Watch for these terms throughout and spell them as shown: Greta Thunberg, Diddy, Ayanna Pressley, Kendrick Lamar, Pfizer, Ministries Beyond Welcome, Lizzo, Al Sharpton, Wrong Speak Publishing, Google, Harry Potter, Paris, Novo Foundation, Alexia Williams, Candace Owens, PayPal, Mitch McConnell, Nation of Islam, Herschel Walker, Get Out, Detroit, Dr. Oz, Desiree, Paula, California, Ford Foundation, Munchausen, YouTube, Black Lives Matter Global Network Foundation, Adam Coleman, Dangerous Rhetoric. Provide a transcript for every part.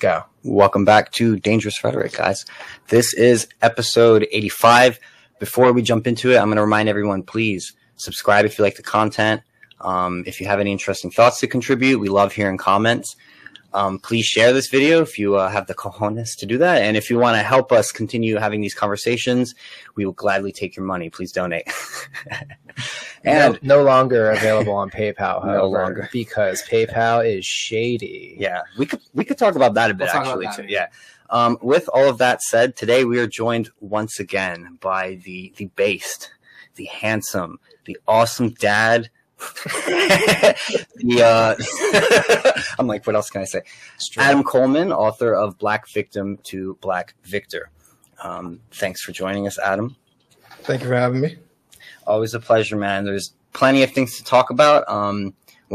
Go. Welcome back to Dangerous Rhetoric, guys. This is episode 85. Before we jump into it, I'm going to remind everyone, please subscribe if you like the content. If you have any interesting thoughts to contribute, we love hearing comments. Please share this video if you have the cojones to do that. And if you want to help us continue having these conversations, we will gladly take your money. Please donate. And no longer available on PayPal, however, no longer, because PayPal is shady. Yeah, we could talk about that a bit, actually, too. Yeah. With all of that said, today we are joined once again by the BASED, the handsome, the awesome dad. I'm like, what else can I say? Adam Coleman, author of Black Victim to Black Victor. Thanks for joining us, Adam. Thank you for having me. Always a pleasure, man. There's plenty of things to talk about. One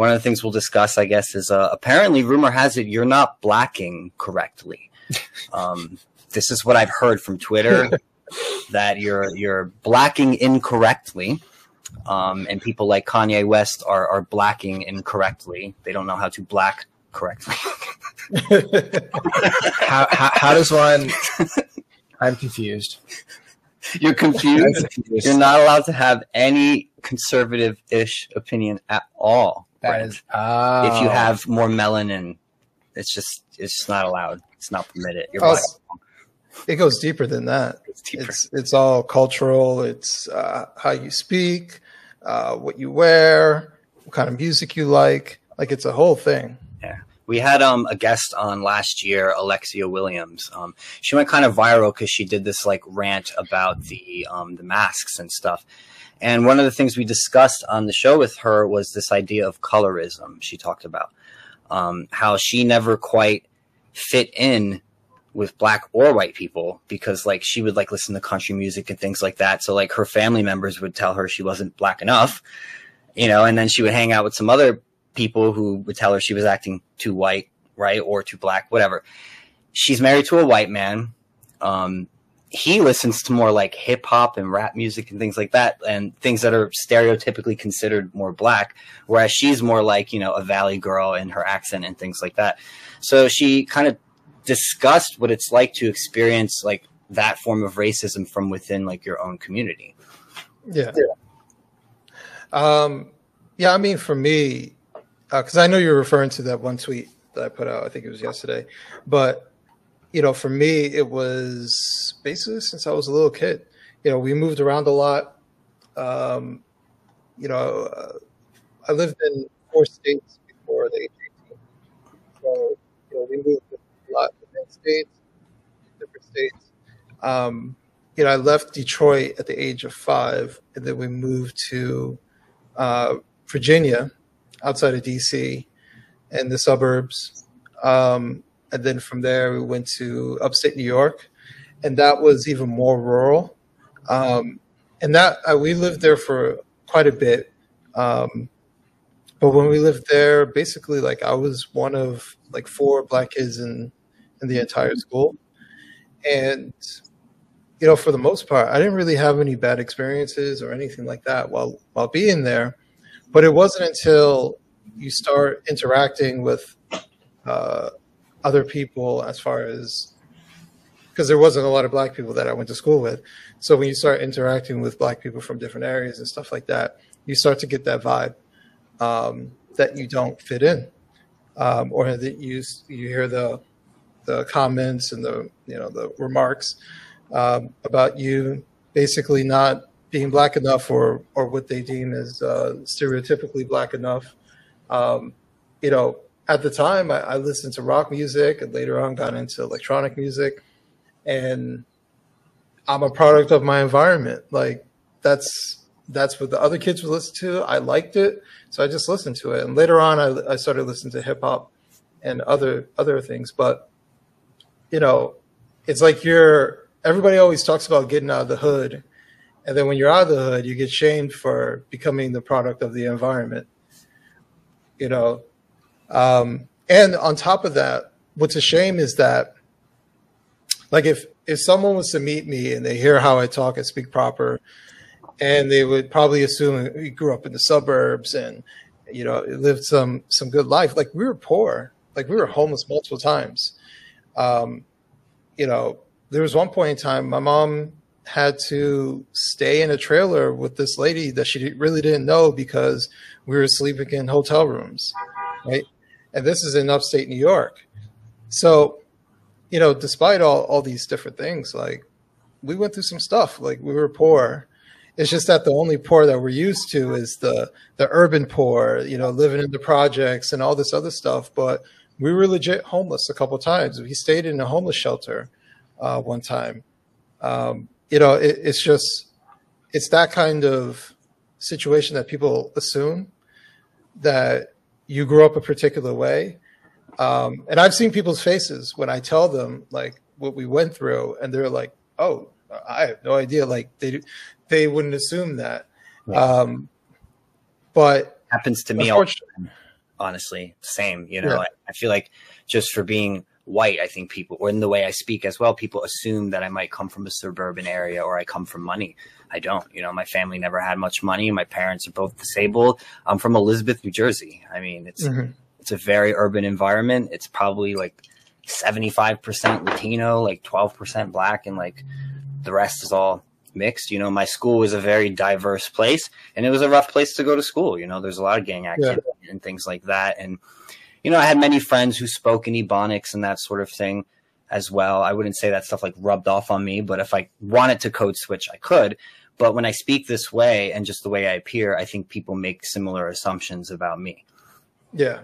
of the things we'll discuss, I guess, is apparently rumor has it you're not blacking correctly. This is what I've heard from Twitter, that you're blacking incorrectly. And people like Kanye West are blacking incorrectly. They don't know how to black correctly. how does one? I'm confused. You're confused. You're not allowed to have any conservative-ish opinion at all. That is, oh. If you have more melanin, it's just not allowed. It's not permitted. You're black. It goes deeper than that. It's all cultural. It's how you speak, what you wear, what kind of music you like. Like, it's a whole thing. Yeah. We had a guest on last year, Alexia Williams. She went kind of viral because she did this like rant about the masks and stuff. And one of the things we discussed on the show with her was this idea of colorism. She talked about how she never quite fit in with black or white people, because like she would like listen to country music and things like that. So like her family members would tell her she wasn't black enough, you know, and then she would hang out with some other people who would tell her she was acting too white, right? Or too black, whatever. She's married to a white man. He listens to more like hip hop and rap music and things like that, and things that are stereotypically considered more black, whereas she's more like, you know, a valley girl in her accent and things like that. So she kind of discussed what it's like to experience like that form of racism from within like your own community. Yeah, I mean, for me, because I know you're referring to that one tweet that I put out, I think it was yesterday, but you know, for me, it was basically since I was a little kid. You know, we moved around a lot. You know, I lived in 4 states before the age 18, so you know, we moved a lot in different states. You know, I left Detroit at the age of 5, and then we moved to Virginia, outside of DC, in the suburbs. And then from there, we went to upstate New York, and that was even more rural. And that we lived there for quite a bit. But when we lived there, basically, like, I was one of like 4 black kids in the entire school. And, you know, for the most part, I didn't really have any bad experiences or anything like that while being there. But it wasn't until you start interacting with other people, as far as, because there wasn't a lot of black people that I went to school with. So when you start interacting with black people from different areas and stuff like that, you start to get that vibe that you don't fit in. Or that you hear the comments and the, you know, the remarks about you basically not being black enough, or what they deem as stereotypically black enough. You know, at the time, I listened to rock music, and later on got into electronic music, and I'm a product of my environment. Like, that's what the other kids would listen to. I liked it, so I just listened to it. And later on, I started listening to hip hop and other things. But, you know, it's like everybody always talks about getting out of the hood. And then when you're out of the hood, you get shamed for becoming the product of the environment, you know? And on top of that, what's a shame is that, like, if someone was to meet me and they hear how I talk and speak proper, and they would probably assume we grew up in the suburbs and, you know, lived some good life. Like, we were poor. Like, we were homeless multiple times. You know, there was one point in time my mom had to stay in a trailer with this lady that she really didn't know because we were sleeping in hotel rooms, right? And this is in upstate New York. So, you know, despite all these different things, like, we went through some stuff. Like, we were poor. It's just that the only poor that we're used to is the urban poor, you know, living in the projects and all this other stuff. But we were legit homeless a couple of times. We stayed in a homeless shelter one time. You know, it's just, it's that kind of situation that people assume that you grew up a particular way. And I've seen people's faces when I tell them like what we went through, and they're like, oh, I have no idea. Like, they wouldn't assume that. Yeah. But happens to me all the time, honestly. Same, you know. Yeah. I feel like just for being white, I think people, or in the way I speak as well, people assume that I might come from a suburban area or I come from money. I don't. You know, my family never had much money. My parents are both disabled. I'm from Elizabeth, New Jersey. I mean, it's a very urban environment. It's probably like 75% Latino, like 12% Black, and like the rest is all mixed. You know, my school was a very diverse place, and it was a rough place to go to school. You know, there's a lot of gang activity and things like that. And, you know, I had many friends who spoke in Ebonics and that sort of thing as well. I wouldn't say that stuff like rubbed off on me, but if I wanted to code switch, I could. But when I speak this way and just the way I appear, I think people make similar assumptions about me. Yeah.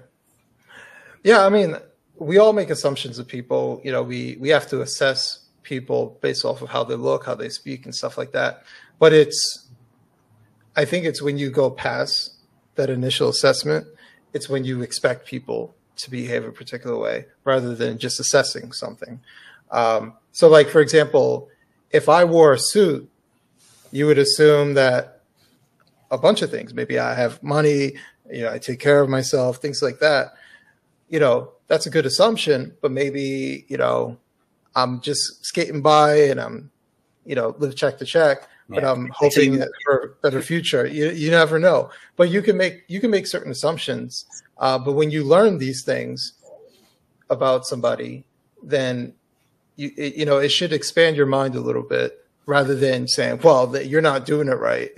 Yeah. I mean, we all make assumptions of people. You know, we have to assess people based off of how they look, how they speak, and stuff like that. But it's, I think it's when you go past that initial assessment, it's when you expect people to behave a particular way rather than just assessing something. So like, for example, if I wore a suit, you would assume that a bunch of things, maybe I have money, you know, I take care of myself, things like that. You know, that's a good assumption, but maybe, you know, I'm just skating by and I'm, you know, live check to check, but I'm hoping that for a better future. You never know, but you can make certain assumptions. But when you learn these things about somebody, then you know, it should expand your mind a little bit rather than saying, well, that you're not doing it right.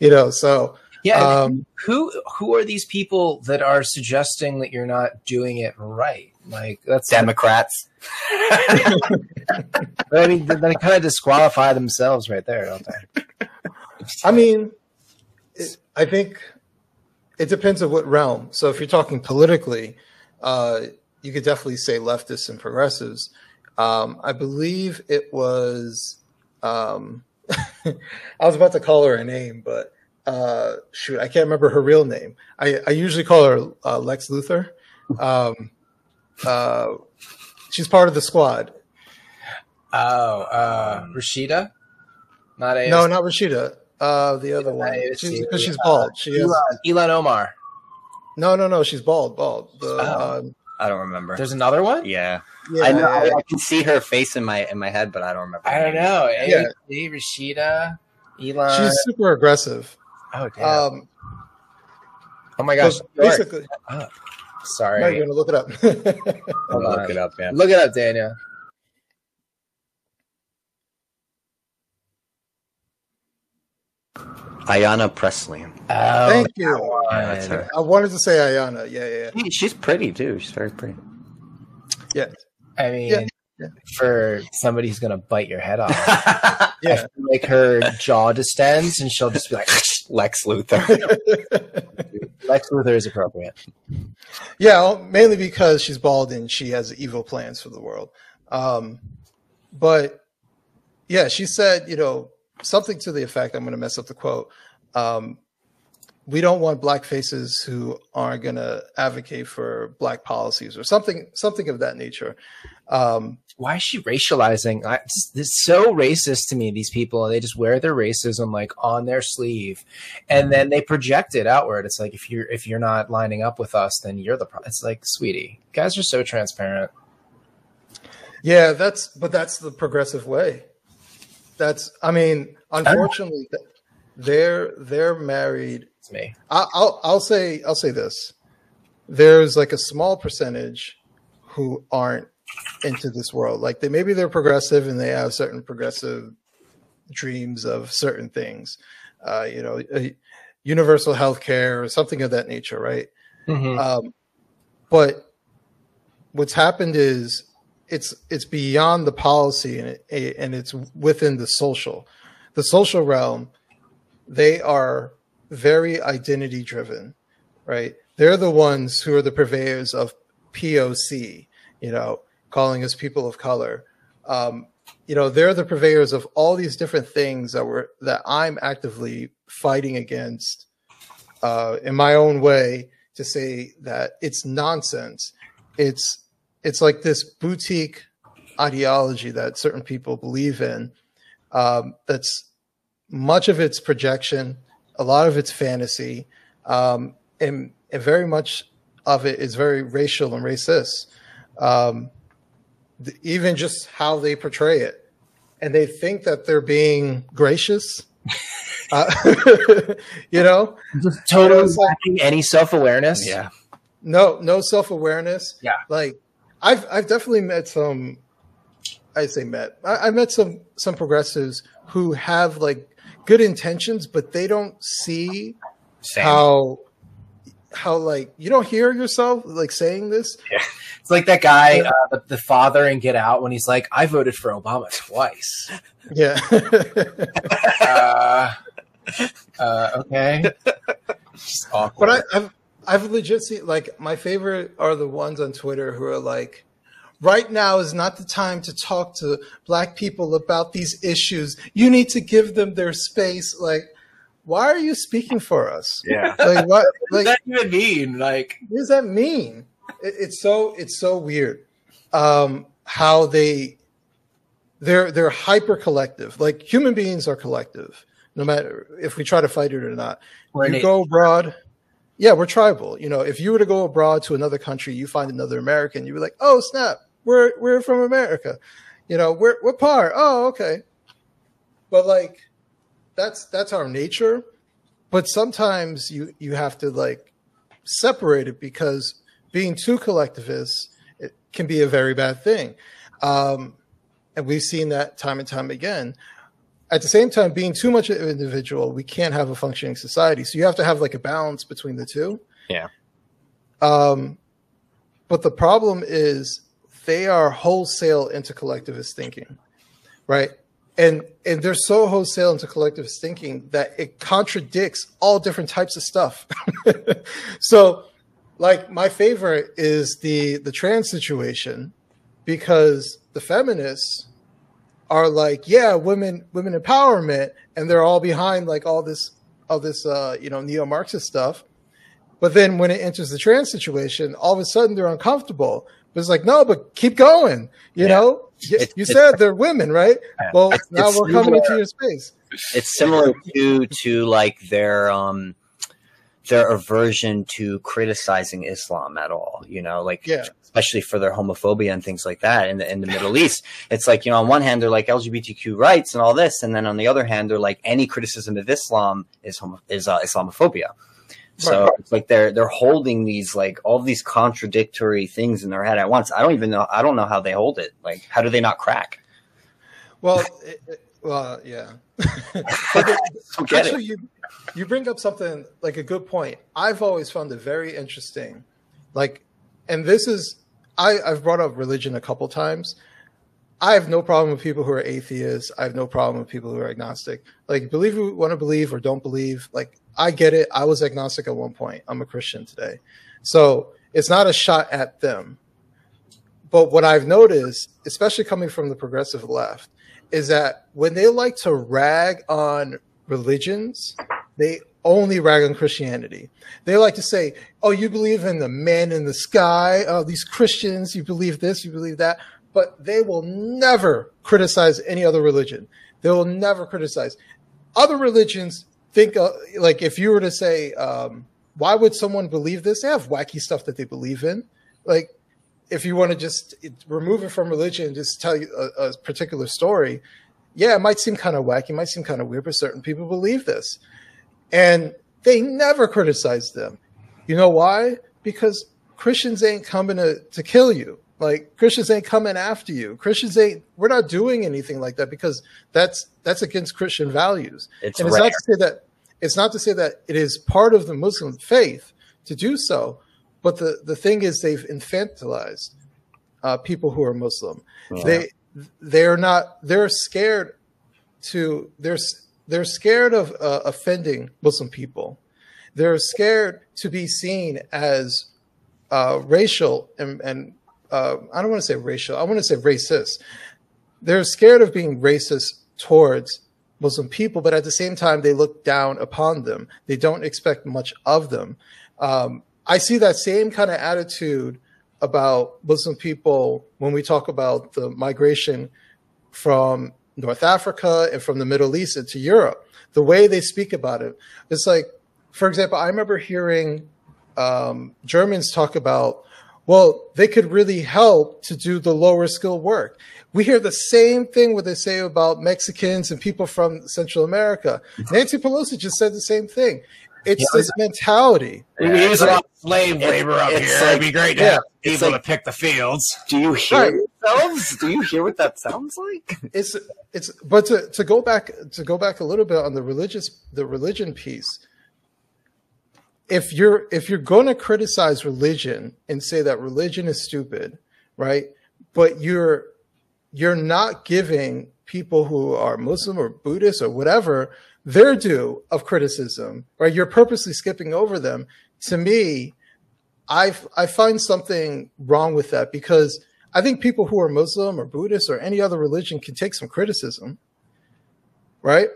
You know, so. Yeah. Who are these people that are suggesting that you're not doing it right? Like, that's Democrats. I mean, they kind of disqualify themselves right there, don't they? I mean, I think it depends on what realm. So if you're talking politically, you could definitely say leftists and progressives. I believe it was I was about to call her a name, but shoot, I can't remember her real name. I usually call her Lex Luthor. She's part of the squad. Oh, Rashida? Not AOC. No, not Rashida. The other one. Because she's bald. She is. Elon Omar. No. She's bald. I don't remember. There's another one? Yeah. I know. I can see her face in my head, but I don't remember. I don't know. AOC, yeah. Rashida, Elon. She's super aggressive. Oh, damn. Oh, my gosh. Basically. Sorry. No, you're going to look it up. I'm going to look it up, man. Look it up, Daniel. Ayanna Pressley. Oh, thank you. That's her. I wanted to say Ayanna. Yeah. She's pretty, too. She's very pretty. Yeah. I mean, for somebody who's going to bite your head off. Yeah. I feel like her jaw distends, and she'll just be like, Lex Luthor. Lex Luthor is appropriate. Yeah, well, mainly because she's bald and she has evil plans for the world. But yeah, she said, you know, something to the effect, I'm going to mess up the quote. We don't want Black faces who aren't going to advocate for Black policies or something of that nature. Why is she racializing? It's so racist to me, these people. They just wear their racism like on their sleeve, and then they project it outward. It's like, if you're not lining up with us, then you're the problem. It's like, sweetie, you guys are so transparent. Yeah, that's the progressive way. That's, I mean, unfortunately, they're married. I'll say this. there's like a small percentage who aren't into this world. Like they, maybe they're progressive and they have certain progressive dreams of certain things, you know, universal healthcare or something of that nature. Right. Mm-hmm. But what's happened is it's beyond the policy and it's within the social realm. They are very identity driven, right? They're the ones who are the purveyors of POC, you know, calling us people of color. You know, they're the purveyors of all these different things that were, that I'm actively fighting against in my own way to say that it's nonsense. It's like this boutique ideology that certain people believe in. That's much of its projection, a lot of its fantasy, and very much of it is very racial and racist. Even just how they portray it, and they think that they're being gracious. You know, just totally lacking any self-awareness. Yeah, no self-awareness. Yeah, like I've definitely met some. I met some progressives who have like good intentions, but they don't see how like you don't hear yourself like saying this. Yeah. It's like that guy, the father in Get Out, when he's like, I voted for Obama twice. Yeah. Okay. But I've legit seen, like, my favorite are the ones on Twitter who are like, right now is not the time to talk to black people about these issues. You need to give them their space. Like, why are you speaking for us? Yeah. Like, what, like, what does that even mean? Like, what does that mean? It's so weird. How they're hyper collective. Like, human beings are collective, no matter if we try to fight it or not. You go abroad. Yeah, we're tribal. You know, if you were to go abroad to another country, you find another American, you'd be like, oh snap, we're from America. You know, we're par. Oh, okay. But like that's our nature. But sometimes you have to like separate it, because being too collectivist, it can be a very bad thing. And we've seen that time and time again. At the same time, being too much of an individual, we can't have a functioning society. So you have to have like a balance between the two. Yeah. But the problem is they are wholesale into collectivist thinking, right? And they're so wholesale into collectivist thinking that it contradicts all different types of stuff. So, like, my favorite is the trans situation, because the feminists are like, yeah, women empowerment, and they're all behind like all this you know, neo-Marxist stuff. But then when it enters the trans situation, all of a sudden they're uncomfortable. But it's like, no, but keep going. You know, you said they're women, right? Yeah. Well, now we're coming into your space. It's similar to like their aversion to criticizing Islam at all, you know, like, yeah, especially for their homophobia and things like that in the Middle East. It's like, you know, on one hand, they're like LGBTQ rights and all this, and then on the other hand, they're like, any criticism of Islam is Islamophobia. So right. It's like they're holding these, like, all these contradictory things in their head at once. I don't know how they hold it. Like, how do they not crack? Well, well, yeah. Actually, you bring up something, like, a good point. I've always found it very interesting. Like, and this is, I've brought up religion a couple times. I have no problem with people who are atheists. I have no problem with people who are agnostic. Like, believe what you want to believe or don't believe. Like, I get it. I was agnostic at one point. I'm a Christian today. So it's not a shot at them. But what I've noticed, especially coming from the progressive left, is that when they like to rag on religions, they only rag on Christianity. They like to say, oh, you believe in the man in the sky, oh, these Christians, you believe this, you believe that. But they will never criticize any other religion. They will never criticize other religions. Think like, if you were to say, why would someone believe this? They have wacky stuff that they believe in. Like, if you want to just remove it from religion and just tell you a particular story, yeah, it might seem kind of wacky, it might seem kind of weird, but certain people believe this. And they never criticize them. You know why? Because Christians ain't coming to kill you. Like, Christians ain't coming after you. We're not doing anything like that, because that's against Christian values. It's not to say that it is part of the Muslim faith to do so, but the thing is, they've infantilized people who are Muslim. Yeah. They're scared of offending Muslim people. They're scared to be seen as racial and I don't want to say racial. I want to say racist. They're scared of being racist towards Muslim people, but at the same time, they look down upon them. They don't expect much of them. I see that same kind of attitude about Muslim people when we talk about the migration from North Africa and from the Middle East into Europe. The way they speak about it, it's like, for example, I remember hearing Germans talk about, well, they could really help to do the lower skill work. We hear the same thing when they say about Mexicans and people from Central America. Nancy Pelosi just said the same thing. It's this mentality. We use a lot of slave labor up here. It'd be great to have people to pick the fields. Do you hear yourselves? Do you hear what that sounds like? But to go back a little bit on the religion piece. If you're going to criticize religion and say that religion is stupid, right? But you're not giving people who are Muslim or Buddhist or whatever their due of criticism, right? You're purposely skipping over them. To me, I find something wrong with that, because I think people who are Muslim or Buddhist or any other religion can take some criticism, right?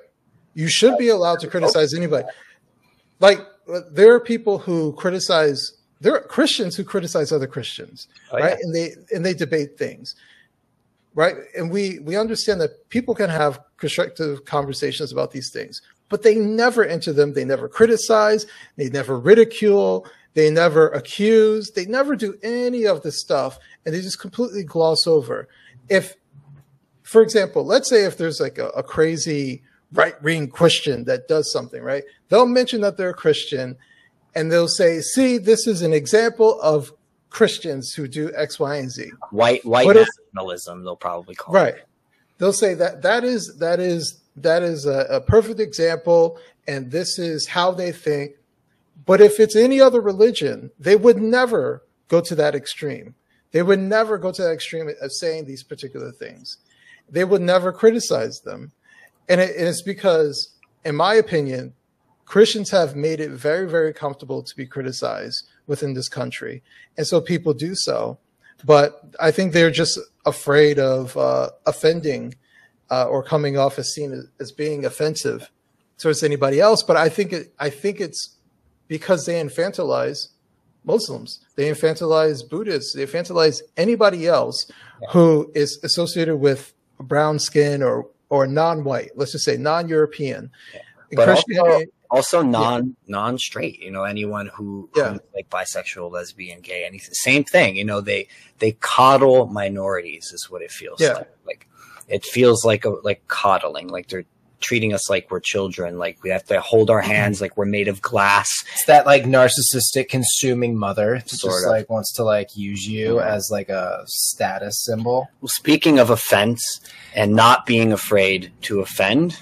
You should be allowed to criticize anybody. Like, there are people who criticize, there are Christians who criticize other Christians, right? And they debate things. Right. And we understand that people can have constructive conversations about these things, but they never enter them. They never criticize. They never ridicule. They never accuse. They never do any of this stuff. And they just completely gloss over. If, for example, let's say if there's like a crazy right-wing Christian that does something, right? They'll mention that they're a Christian and they'll say, see, this is an example of Christians who do X, Y, and Z. White nationalism, they'll probably call it. Right. They'll say that is a perfect example, and this is how they think. But if it's any other religion, they would never go to that extreme. They would never go to that extreme of saying these particular things. They would never criticize them. And it's because, in my opinion, Christians have made it very, very comfortable to be criticized within this country. And so people do so. But I think they're just afraid of offending or coming off as seen as being offensive towards anybody else. But I think it's because they infantilize Muslims. They infantilize Buddhists. They infantilize anybody else who is associated with brown skin or non-white. Let's just say non-European. Yeah. But also non-straight, you know, anyone who's like bisexual, lesbian, gay, anything, same thing. You know, they coddle minorities is what it feels like. Like, it feels like coddling, like they're treating us like we're children, like we have to hold our hands, like we're made of glass. It's that like narcissistic consuming mother that just like wants to like use you as like a status symbol. Well, speaking of offense and not being afraid to offend.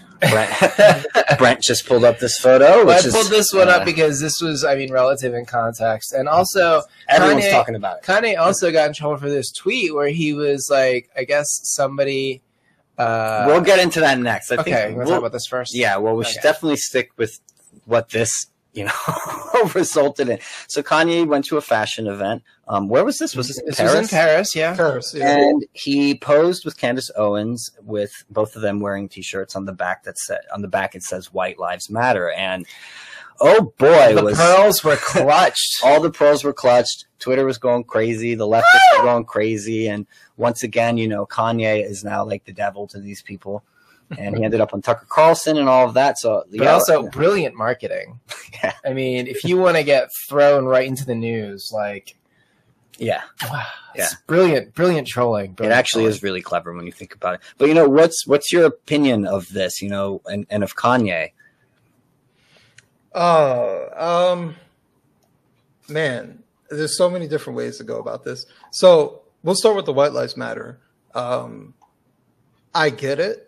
Brent just pulled up this photo. I pulled this one up because this was, I mean, relative in context. And also, everyone's talking about it. Kanye also got in trouble for this tweet where he was like, I guess somebody. We'll get into that next. I think we'll talk about this first. Yeah, well, we should definitely stick with what this, you know, resulted in. So Kanye went to a fashion event. Where was this? This was in Paris. And he posed with Candace Owens, with both of them wearing T-shirts on the back that said, on the back it says "White Lives Matter." And oh boy, the pearls were clutched. All the pearls were clutched. Twitter was going crazy. The leftists were going crazy. And once again, you know, Kanye is now like the devil to these people. And he ended up on Tucker Carlson and all of that. So, but also brilliant marketing. Yeah. I mean, if you want to get thrown right into the news, like, it's brilliant trolling. Brilliant. It actually is really clever when you think about it. But you know, what's your opinion of this? You know, and of Kanye. Oh, man, there's so many different ways to go about this. So we'll start with the White Lives Matter. I get it.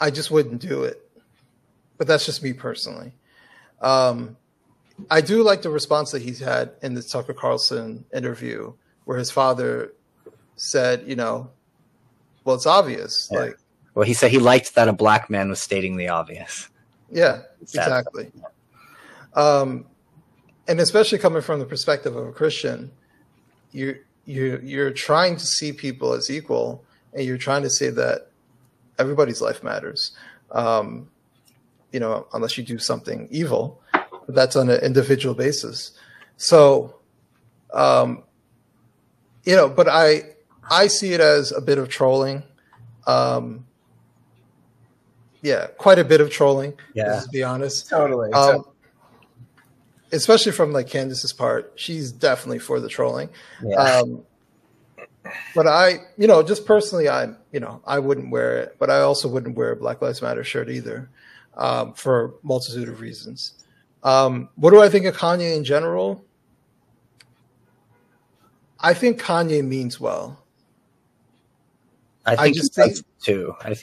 I just wouldn't do it. But that's just me personally. I do like the response that he's had in the Tucker Carlson interview where his father said, you know, well, it's obvious. Yeah. Like, well, he said he liked that a black man was stating the obvious. Yeah, exactly. And especially coming from the perspective of a Christian, you're trying to see people as equal, and you're trying to say that everybody's life matters, you know, unless you do something evil. But that's on an individual basis. So, you know, but I see it as a bit of trolling. Yeah, quite a bit of trolling, yeah, to be honest. Totally. Especially from like Candace's part, she's definitely for the trolling. Yeah. But I, you know, just personally, I wouldn't wear it, but I also wouldn't wear a Black Lives Matter shirt either, for a multitude of reasons. What do I think of Kanye in general? I think Kanye means well. I think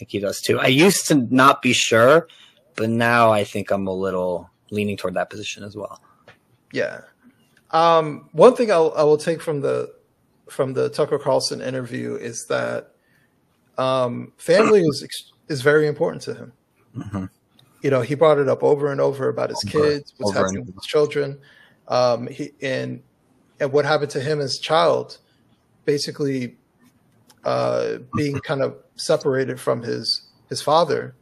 he does too. I used to not be sure, but now I think I'm a little leaning toward that position as well. Yeah. One thing I will take from the Tucker Carlson interview is that family is very important to him. Mm-hmm. You know, he brought it up over and over about his kids, what's happening with his children, and what happened to him as a child, basically being kind of separated from his father,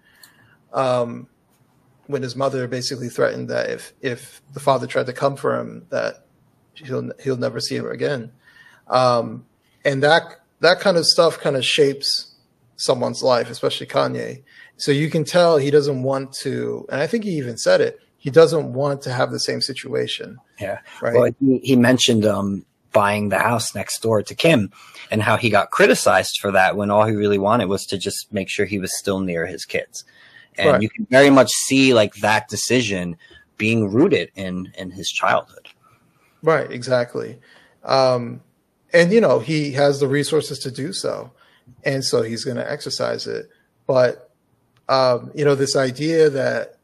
when his mother basically threatened that if the father tried to come for him, that he'll never see him again. And that kind of stuff kind of shapes someone's life, especially Kanye. So you can tell he doesn't want to, and I think he even said it, he doesn't want to have the same situation. Yeah. Right. Well, he mentioned buying the house next door to Kim and how he got criticized for that when all he really wanted was to just make sure he was still near his kids. And right. You can very much see like that decision being rooted in his childhood. Right. Exactly. And you know, he has the resources to do so. And so he's going to exercise it. But you know, this idea that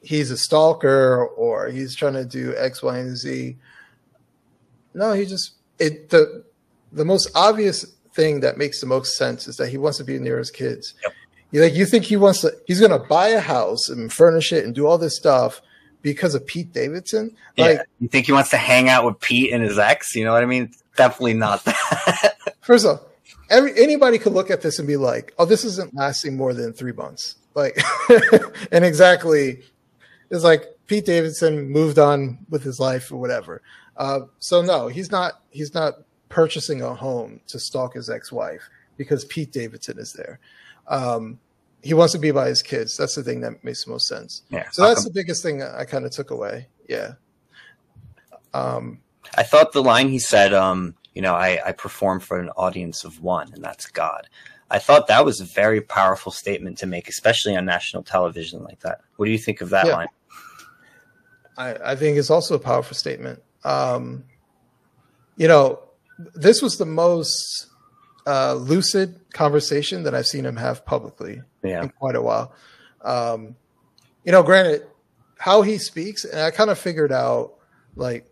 he's a stalker or he's trying to do X, Y, and Z. No, he just, the most obvious thing that makes the most sense is that he wants to be near his kids. Yep. You think he's going to buy a house and furnish it and do all this stuff because of Pete Davidson? Yeah. Like, you think he wants to hang out with Pete and his ex? You know what I mean? Definitely not that. First of all, anybody could look at this and be like, oh, this isn't lasting more than 3 months. Like, and exactly, it's like Pete Davidson moved on with his life or whatever. So no, he's not purchasing a home to stalk his ex-wife because Pete Davidson is there. He wants to be by his kids. That's the thing that makes the most sense. Yeah. So that's the biggest thing I kind of took away. Yeah. I thought the line he said, you know, I perform for an audience of one, and that's God. I thought that was a very powerful statement to make, especially on national television like that. What do you think of that line? I think it's also a powerful statement. You know, this was the most lucid conversation that I've seen him have publicly in quite a while. You know, granted, how he speaks, and I kind of figured out, like,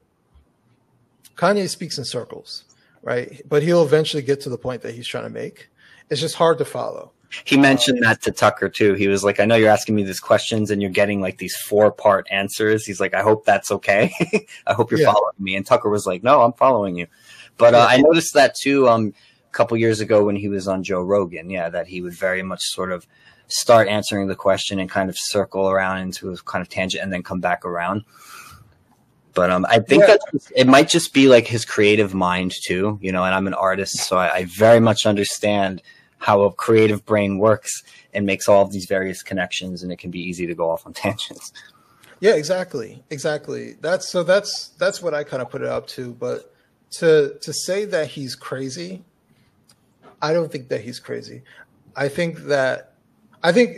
Kanye speaks in circles, right? But he'll eventually get to the point that he's trying to make. It's just hard to follow. He mentioned that to Tucker too. He was like, I know you're asking me these questions and you're getting like these 4-part answers. He's like, I hope that's okay. I hope you're following me. And Tucker was like, no, I'm following you. But I noticed that too a couple years ago when he was on Joe Rogan, that he would very much sort of start answering the question and kind of circle around into a kind of tangent and then come back around. But I think that it might just be like his creative mind too, you know, and I'm an artist, so I very much understand how a creative brain works and makes all of these various connections, and it can be easy to go off on tangents. Yeah, exactly. That's what I kind of put it up to. But to say that he's crazy, I don't think that he's crazy. I think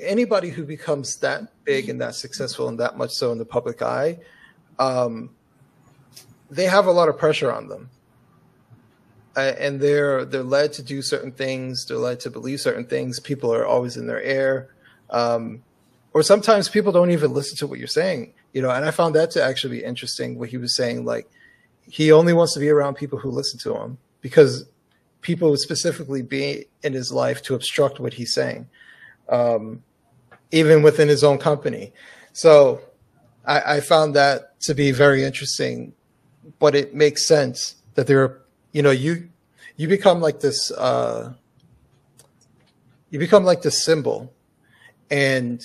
anybody who becomes that big and that successful and that much so in the public eye, they have a lot of pressure on them. And they're led to do certain things. They're led to believe certain things. People are always in their ear. Or sometimes people don't even listen to what you're saying, you know, and I found that to actually be interesting, what he was saying, like, he only wants to be around people who listen to him because people would specifically be in his life to obstruct what he's saying, even within his own company. So I found that to be very interesting, but it makes sense that there are, you know, you become like this, you become like this symbol, and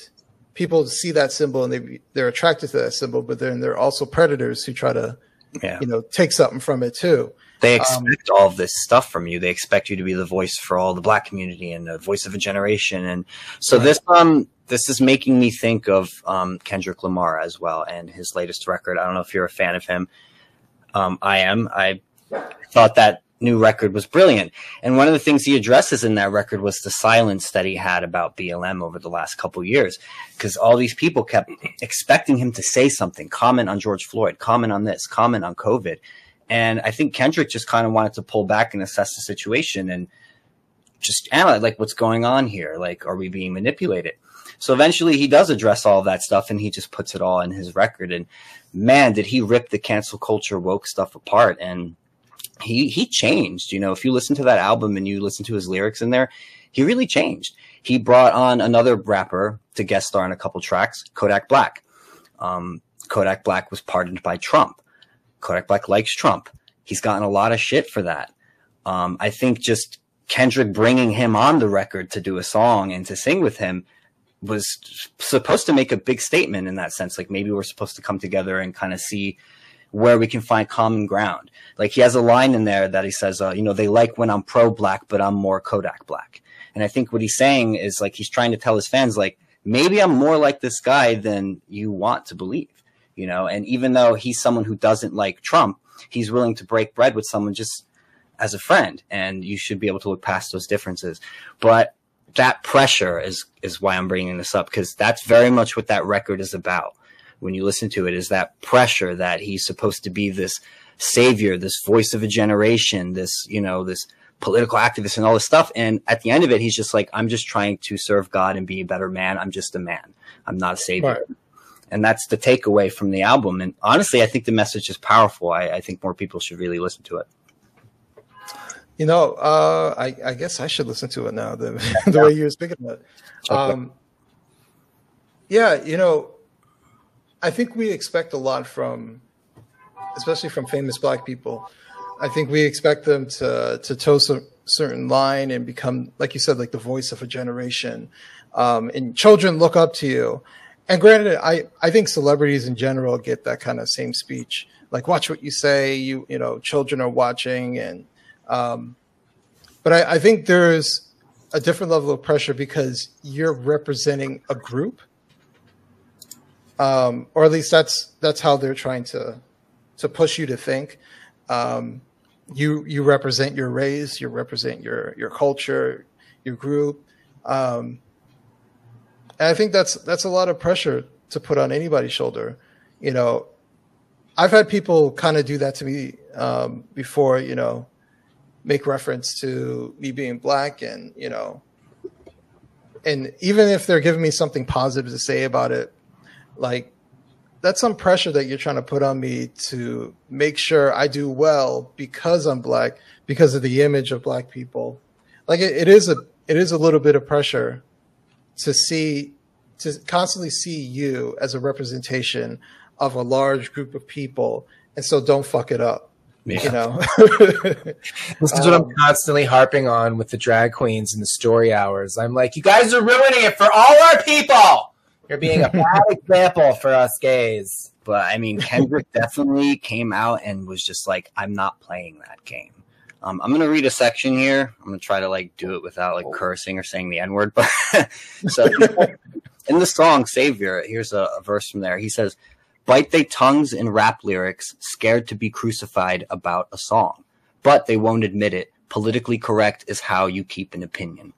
people see that symbol and they're attracted to that symbol, but then there are also predators who try to, you know, take something from it too. They expect all of this stuff from you. They expect you to be the voice for all the Black community and the voice of a generation. And so this is making me think of Kendrick Lamar as well and his latest record. I don't know if you're a fan of him. I am. I thought that new record was brilliant. And one of the things he addresses in that record was the silence that he had about BLM over the last couple of years, because all these people kept expecting him to say something, comment on George Floyd, comment on this, comment on COVID. And I think Kendrick just kind of wanted to pull back and assess the situation and just analyze, like, what's going on here? Like, are we being manipulated? So eventually he does address all of that stuff, and he just puts it all in his record. And man, did he rip the cancel culture woke stuff apart. And he changed, you know, if you listen to that album and you listen to his lyrics in there, he really changed. He brought on another rapper to guest star on a couple tracks, Kodak Black. Kodak Black was pardoned by Trump. Kodak Black likes Trump. He's gotten a lot of shit for that. I think just Kendrick bringing him on the record to do a song and to sing with him was supposed to make a big statement in that sense. Like, maybe we're supposed to come together and kind of see where we can find common ground. Like, he has a line in there that he says, you know, they like when I'm pro-Black, but I'm more Kodak Black. And I think what he's saying is, like, he's trying to tell his fans, like, maybe I'm more like this guy than you want to believe, you know? And even though he's someone who doesn't like Trump, he's willing to break bread with someone just as a friend. And you should be able to look past those differences. But that pressure is why I'm bringing this up, because that's very much what that record is about. When you listen to it, is that pressure that he's supposed to be this savior, this voice of a generation, this, you know, this political activist and all this stuff. And at the end of it, he's just like, I'm just trying to serve God and be a better man. I'm just a man. I'm not a savior. Right. And that's the takeaway from the album. And honestly, I think the message is powerful. I think more people should really listen to it. You know, I guess I should listen to it now, the way you were speaking about it. Yeah, you know, I think we expect a lot from, especially from famous Black people. I think we expect them to toe a certain line and become, like you said, like the voice of a generation. And children look up to you. And granted, I think celebrities in general get that kind of same speech. Like, watch what you say, you know, children are watching. And but I think there's a different level of pressure because you're representing a group. Or at least that's how they're trying to push you to think. You represent your race, you represent your culture, your group. And I think that's a lot of pressure to put on anybody's shoulder. You know, I've had people kind of do that to me before, you know, make reference to me being Black and, you know, and even if they're giving me something positive to say about it, like, that's some pressure that you're trying to put on me to make sure I do well because I'm Black, because of the image of Black people. Like, it is a little bit of pressure to constantly see you as a representation of a large group of people. And so don't fuck it up. Yeah. You know, this is what I'm constantly harping on with the drag queens and the story hours. I'm like, you guys are ruining it for all our people. You're being a bad example for us gays. But I mean, Kendrick definitely came out and was just like, I'm not playing that game. I'm going to read a section here. I'm going to try to, like, do it without, like, cursing or saying the N-word. But so in the song Savior, here's a verse from there. He says, bite they tongues in rap lyrics, scared to be crucified about a song. But they won't admit it. Politically correct is how you keep an opinion.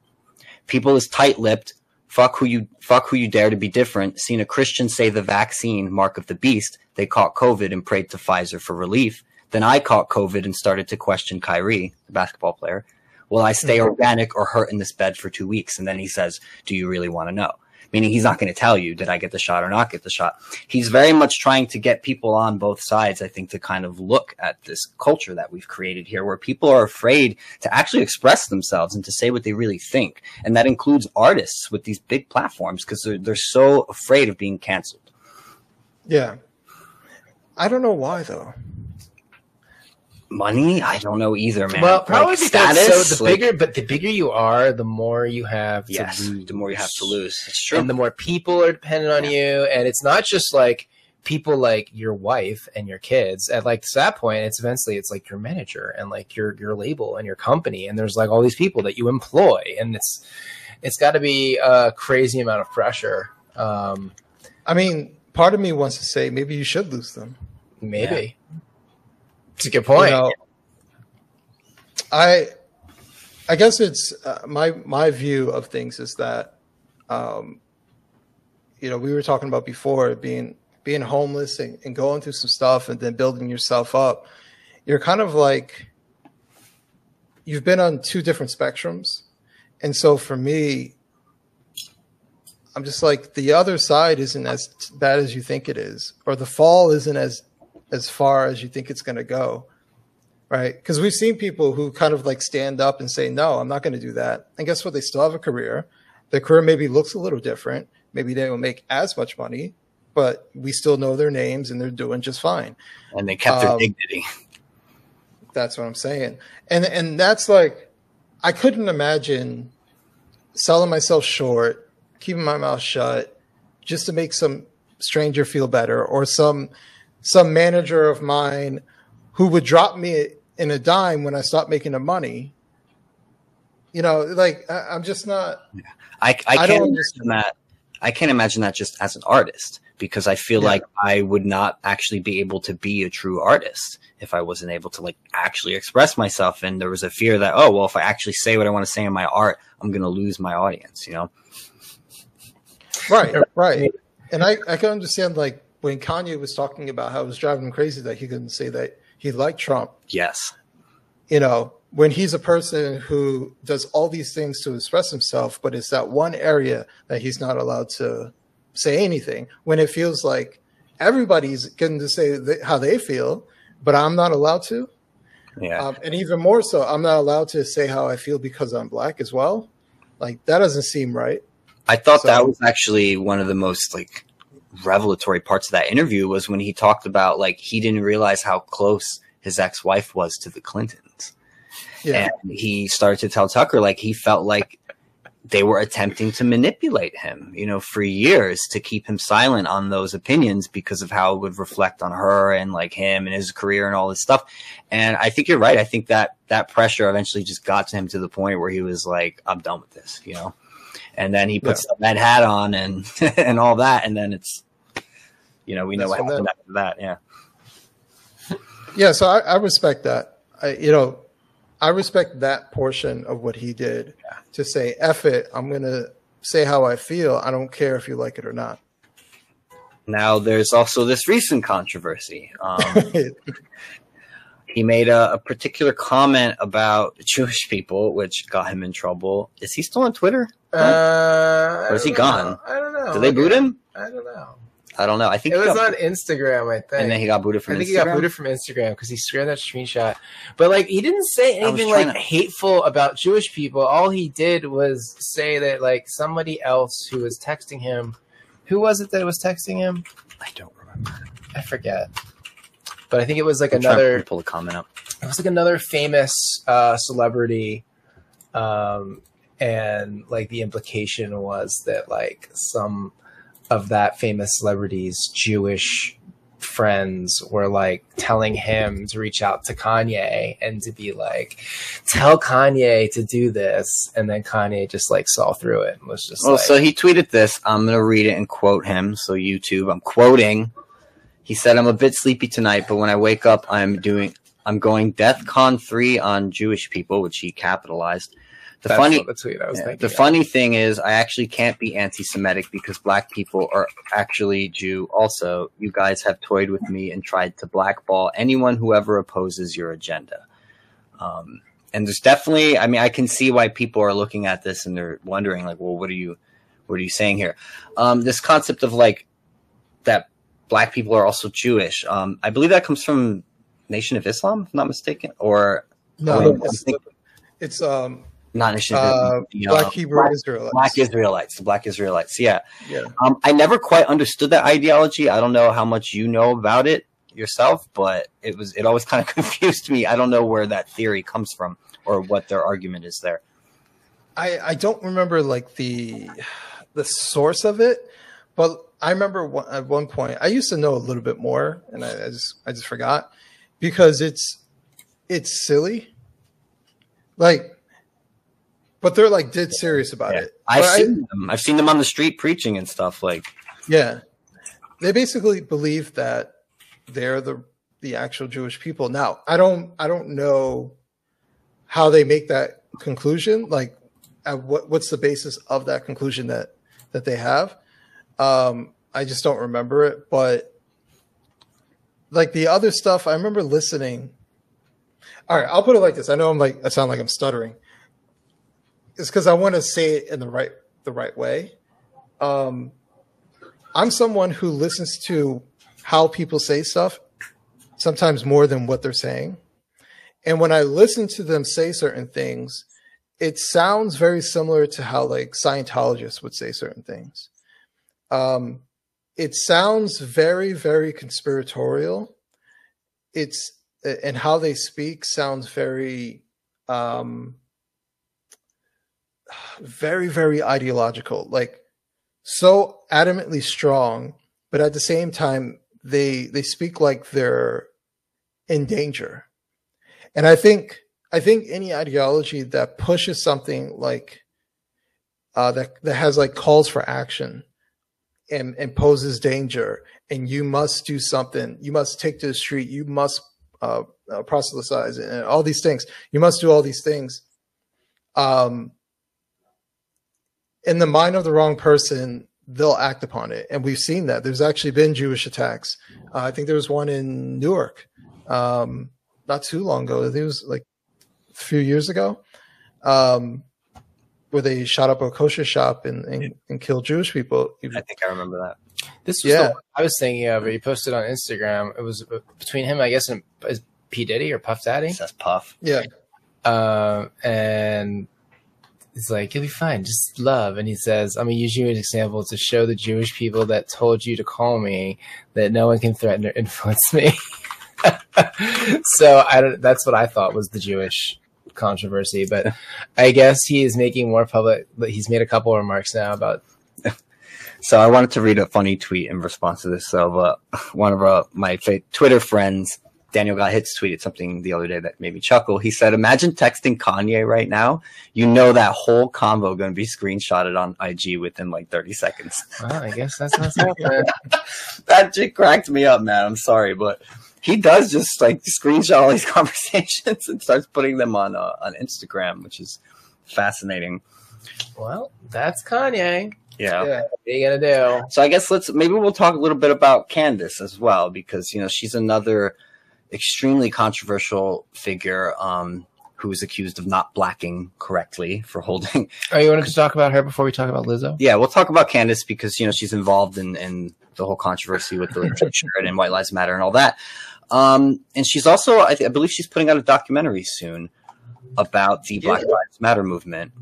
People is tight-lipped. Fuck who you dare to be different. Seen a Christian say the vaccine, mark of the beast. They caught COVID and prayed to Pfizer for relief. Then I caught COVID and started to question Kyrie, the basketball player. Will I stay organic or hurt in this bed for 2 weeks? And then he says, do you really want to know? Meaning he's not going to tell you, did I get the shot or not get the shot? He's very much trying to get people on both sides, I think, to kind of look at this culture that we've created here where people are afraid to actually express themselves and to say what they really think. And that includes artists with these big platforms because they're so afraid of being canceled. Yeah. I don't know why, though. Money? I don't know either, man. Well, probably like status. So the bigger, but the bigger you are, the more you have to lose. The more you have to lose. It's true. And the more people are dependent on you. And it's not just like people like your wife and your kids. At like that point, it's eventually it's like your manager and like your label and your company. And there's like all these people that you employ. And it's got to be a crazy amount of pressure. I mean, part of me wants to say maybe you should lose them. Maybe. Yeah. It's a good point. You know, I guess it's my view of things is that, you know, we were talking about before being homeless and going through some stuff and then building yourself up. You're kind of like you've been on two different spectrums. And so for me, I'm just like the other side isn't as bad as you think it is, or the fall isn't as far as you think it's going to go, right? Because we've seen people who kind of like stand up and say, no, I'm not going to do that. And guess what? They still have a career. Their career maybe looks a little different. Maybe they don't make as much money, but we still know their names and they're doing just fine. And they kept their dignity. That's what I'm saying. And that's like, I couldn't imagine selling myself short, keeping my mouth shut just to make some stranger feel better or some manager of mine who would drop me in a dime when I stopped making the money. You know, like I'm just not. Yeah. I can't imagine that. I can't imagine that just as an artist, because I feel like I would not actually be able to be a true artist if I wasn't able to like actually express myself. And there was a fear that, oh, well, if I actually say what I want to say in my art, I'm going to lose my audience, you know? Right. Right. And I can understand like, when Kanye was talking about how it was driving him crazy that he couldn't say that he liked Trump. Yes. You know, when he's a person who does all these things to express himself, but it's that one area that he's not allowed to say anything, when it feels like everybody's getting to say how they feel, but I'm not allowed to. Yeah. And even more so, I'm not allowed to say how I feel because I'm black as well. Like, that doesn't seem right. I thought that was actually one of the most, like, revelatory parts of that interview was when he talked about like he didn't realize how close his ex-wife was to the Clintons. Yeah. And he started to tell Tucker like he felt like they were attempting to manipulate him, you know, for years to keep him silent on those opinions because of how it would reflect on her and like him and his career and all this stuff. And I think you're right. I think that pressure eventually just got to him to the point where he was like, I'm done with this, you know? And then he puts that hat on and all that. And then it's, you know, we know what happened after that. Yeah. Yeah. So I respect that. I respect that portion of what he did to say, F it. I'm going to say how I feel. I don't care if you like it or not. Now there's also this recent controversy. He made a particular comment about Jewish people, which got him in trouble. Is he still on Twitter? Or is he gone? I don't know. Did they boot him? I don't know. I don't know. I think it was on Instagram, I think. And then he got booted from Instagram. I think he got booted from Instagram because he screwed that screenshot. But like he didn't say anything like hateful about Jewish people. All he did was say that like somebody else who was texting him. Who was it that was texting him? I don't remember. I forget. But I think it was like another pull a comment up. It was like another famous celebrity. And like the implication was that like some of that famous celebrity's Jewish friends were like telling him to reach out to Kanye and to be like, tell Kanye to do this. And then Kanye just like saw through it and was just like. So he tweeted this. I'm going to read it and quote him. So YouTube, I'm quoting. He said, I'm a bit sleepy tonight, but when I wake up, I'm going DEFCON 3 on Jewish people, which he capitalized. The funny thing is, I actually can't be anti-Semitic because black people are actually Jew. Also, you guys have toyed with me and tried to blackball anyone who ever opposes your agenda. And there's definitely, I mean, I can see why people are looking at this and they're wondering, like, well, what are you saying here? This concept of like that black people are also Jewish. I believe that comes from Nation of Islam, if I'm not mistaken, or no, I mean, it's not Nation of Islam, Black Israelites. Yeah. Yeah. I never quite understood that ideology. I don't know how much you know about it yourself, but it always kind of confused me. I don't know where that theory comes from or what their argument is there. I don't remember like the source of it, but I remember at one point I used to know a little bit more, and I just forgot because it's silly, like, but they're like dead serious about it. I've seen them on the street preaching and stuff, like, yeah, they basically believe that they're the actual Jewish people. Now, I don't know how they make that conclusion. Like, what's the basis of that conclusion that they have? I just don't remember it. But like the other stuff, I remember listening. All right, I'll put it like this. I know I sound like I'm stuttering. It's because I want to say it in the right way. I'm someone who listens to how people say stuff, sometimes more than what they're saying. And when I listen to them say certain things, it sounds very similar to how like Scientologists would say certain things. It sounds very, very conspiratorial. And how they speak sounds very, very, very ideological, like so adamantly strong, but at the same time, they speak like they're in danger. And I think any ideology that pushes something like that has like calls for action and poses danger, and you must do something, you must take to the street, you must proselytize, and all these things, you must do all these things, in the mind of the wrong person, they'll act upon it. And we've seen that. There's actually been Jewish attacks. I think there was one in Newark not too long ago. I think it was like a few years ago, where they shot up a kosher shop and killed Jewish people. I think I remember that. This was the one I was thinking of. He posted on Instagram. It was between him, I guess, and P. Diddy or Puff Daddy. It says Puff. Yeah. And he's like, you'll be fine, just love. And he says, I'm going to use you as an example to show the Jewish people that told you to call me that no one can threaten or influence me. So that's what I thought was the Jewish controversy. But I guess he is making more public. He's made a couple of remarks now about. So I wanted to read a funny tweet in response to this. So one of my Twitter friends, Daniel got hits tweeted something the other day that made me chuckle. He said, imagine texting Kanye right now. You know that whole combo going to be screenshotted on IG within like 30 seconds. Well, I guess that's what's happening. That just cracked me up, man. I'm sorry, but he does just like screenshot all these conversations and starts putting them on Instagram, which is fascinating. Well, that's Kanye. Yeah. What are you going to do? So I guess maybe we'll talk a little bit about Candace as well, because, you know, she's another extremely controversial figure who is accused of not blacking correctly for holding. Oh, you wanted to talk about her before we talk about Lizzo? Yeah, we'll talk about Candace because, you know, she's involved in the whole controversy with the T-shirt and White Lives Matter and all that. And she's also, I believe she's putting out a documentary soon about the Black Lives Matter movement.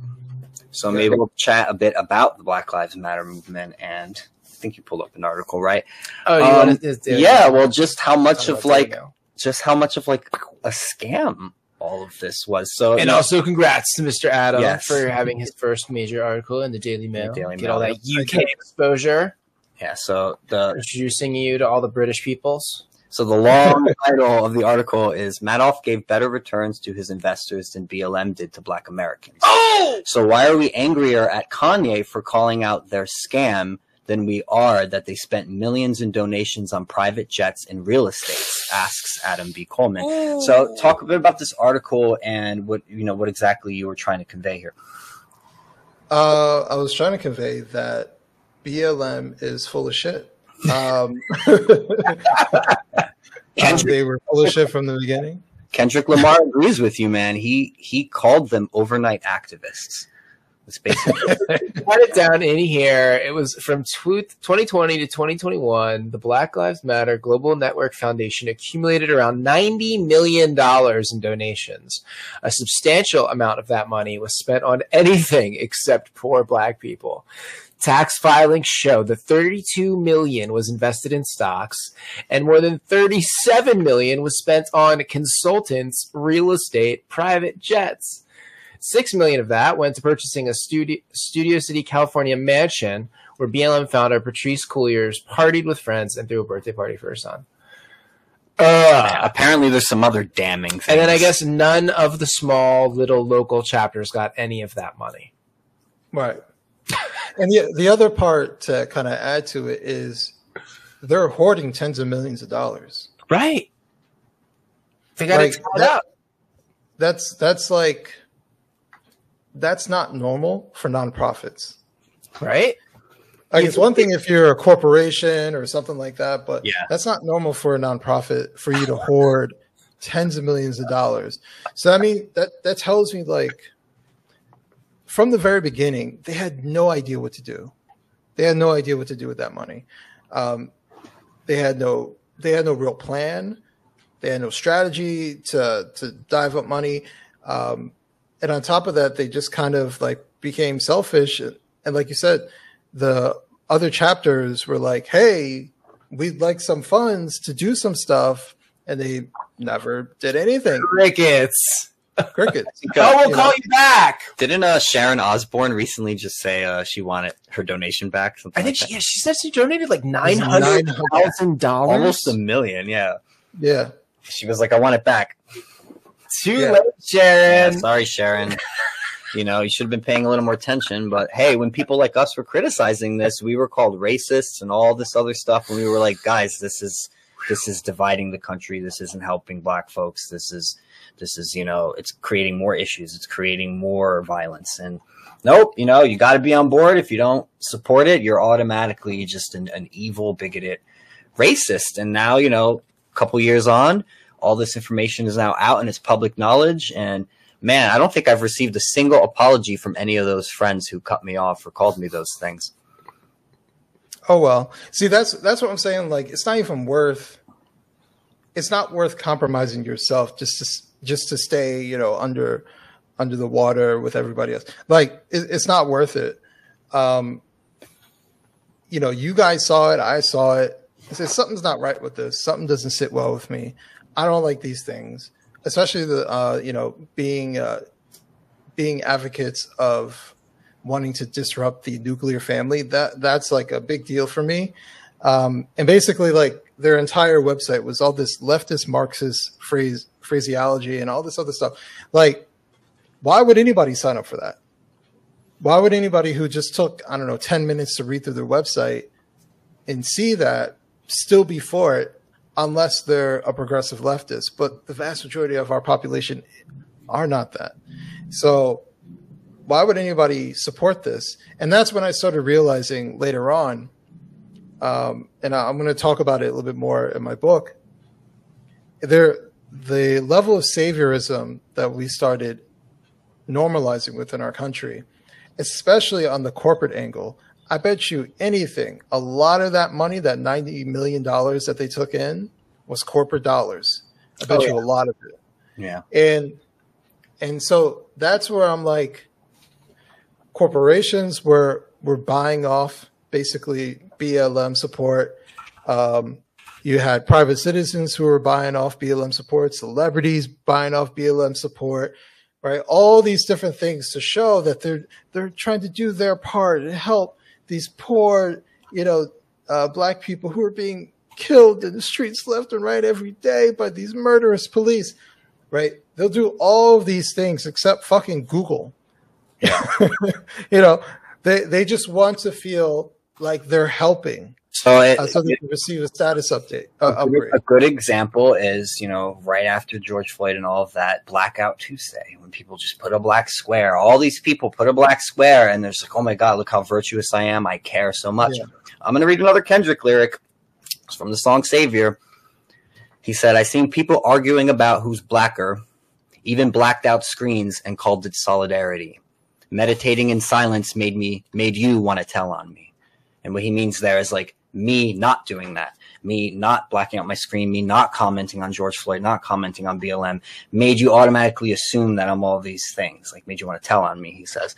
So maybe we'll chat a bit about the Black Lives Matter movement and I think you pulled up an article, right? Oh, you wanted to? Yeah, well, just how much of like... just how much of like a scam all of this was. So, and also congrats to Mr. Adam for having his first major article in the Daily Mail. Get all that UK exposure. Yeah, so introducing you to all the British peoples. So the long title of the article is Madoff gave better returns to his investors than BLM did to black Americans. Oh! So why are we angrier at Kanye for calling out their scam than we are that they spent millions in donations on private jets and real estate? asks Adam B. Coleman. Ooh. So talk a bit about this article and what, you know, what exactly you were trying to convey here. I was trying to convey that BLM is full of shit. They were full of shit from the beginning. Kendrick Lamar agrees with you, man. He called them overnight activists. That's basically cut it down in here. It was from 2020 to 2021. The Black Lives Matter Global Network Foundation accumulated around $90 million in donations. A substantial amount of that money was spent on anything except poor black people. Tax filings show that $32 million was invested in stocks and more than $37 million was spent on consultants, real estate, private jets. $6 million of that went to purchasing a Studio City, California mansion where BLM founder Patrice Colliers partied with friends and threw a birthday party for her son. Apparently there's some other damning things. And then I guess none of the small little local chapters got any of that money. Right. And the other part to kind of add to it is they're hoarding tens of millions of dollars. Right. They got like, that's not normal for nonprofits. Right. Like it's one thing if you're a corporation or something like that, but yeah, that's not normal for a nonprofit for you to hoard tens of millions of dollars. So I mean that tells me like from the very beginning, they had no idea what to do. They had no idea what to do with that money. They had no real plan. They had no strategy to dive up money. And on top of that, they just kind of like became selfish. And like you said, the other chapters were like, hey, we'd like some funds to do some stuff. And they never did anything. Crickets. Oh, we'll call you back. Didn't Sharon Osbourne recently just say she wanted her donation back? I think she said she donated like $900,000, almost $1 million. Yeah. She was like, I want it back. Too late, Sharon. Yeah, sorry, Sharon. You know, you should have been paying a little more attention. But hey, when people like us were criticizing this, we were called racists and all this other stuff, and we were like, guys, this is dividing the country. This isn't helping black folks. This is, you know, it's creating more issues. It's creating more violence. And nope, you know, you got to be on board. If you don't support it, you're automatically just an evil, bigoted racist. And now, you know, a couple years on, all this information is now out and it's public knowledge. And man, I don't think I've received a single apology from any of those friends who cut me off or called me those things. Oh, well, see, that's what I'm saying. Like, it's not worth compromising yourself just to stay, you know, under the water with everybody else. Like, it's not worth it. You know, you guys saw it. I saw it. I said, something's not right with this. Something doesn't sit well with me. I don't like these things, especially the, you know, being advocates of wanting to disrupt the nuclear family. That's like a big deal for me. And basically like their entire website was all this leftist Marxist phraseology and all this other stuff. Like, why would anybody sign up for that? Why would anybody who just took, I don't know, 10 minutes to read through their website and see that still be for it unless they're a progressive leftist? But the vast majority of our population are not that. So why would anybody support this? And that's when I started realizing later on, and I'm going to talk about it a little bit more in my book, the level of saviorism that we started normalizing within our country, especially on the corporate angle. I bet you anything, a lot of that money, that $90 million that they took in, was corporate dollars. I bet you a lot of it. Yeah. And so that's where I'm like, corporations were buying off basically BLM support. You had private citizens who were buying off BLM support, celebrities buying off BLM support, right? All these different things to show that they're trying to do their part and help these poor, you know, black people who are being killed in the streets left and right every day by these murderous police, right? They'll do all of these things except fucking Google. You know, they just want to feel like they're helping. So they can receive a status update. A good example is, you know, right after George Floyd and all of that, Blackout Tuesday, when people just put a black square. All these people put a black square, and they're like, oh my God, look how virtuous I am. I care so much. Yeah. I'm going to read another Kendrick lyric. It's from the song Savior. He said, I seen people arguing about who's blacker, even blacked out screens, and called it solidarity. Meditating in silence made you want to tell on me. And what he means there is like, me not doing that, me not blacking out my screen, me not commenting on George Floyd, not commenting on BLM, made you automatically assume that I'm all these things, like made you want to tell on me, he says.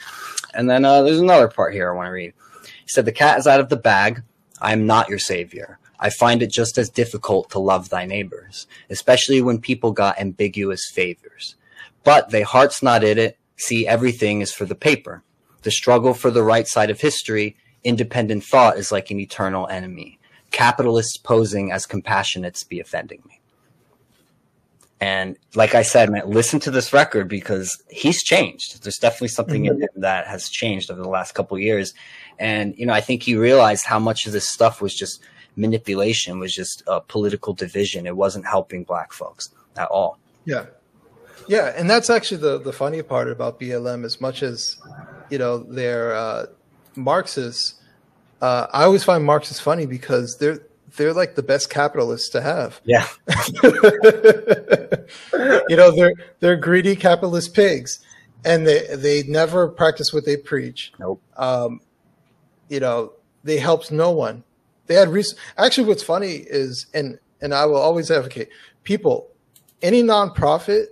And then there's another part here I want to read. He said, the cat is out of the bag. I am not your savior. I find it just as difficult to love thy neighbors, especially when people got ambiguous favors. But they heart's not in it. See, everything is for the paper. The struggle for the right side of history. Independent thought is like an eternal enemy. Capitalists posing as compassionates be offending me. And like I said, man, listen to this record because he's changed. There's definitely something in him that has changed over the last couple of years. And, you know, I think he realized how much of this stuff was just manipulation, was just a political division. It wasn't helping black folks at all. Yeah. Yeah. And that's actually the funny part about BLM. As much as, you know, they're, Marxists, I always find Marxists funny because they're like the best capitalists to have. Yeah. You know, they're greedy capitalist pigs, and they never practice what they preach. Nope. You know, they helped no one. They had actually what's funny is, and I will always advocate people, any nonprofit,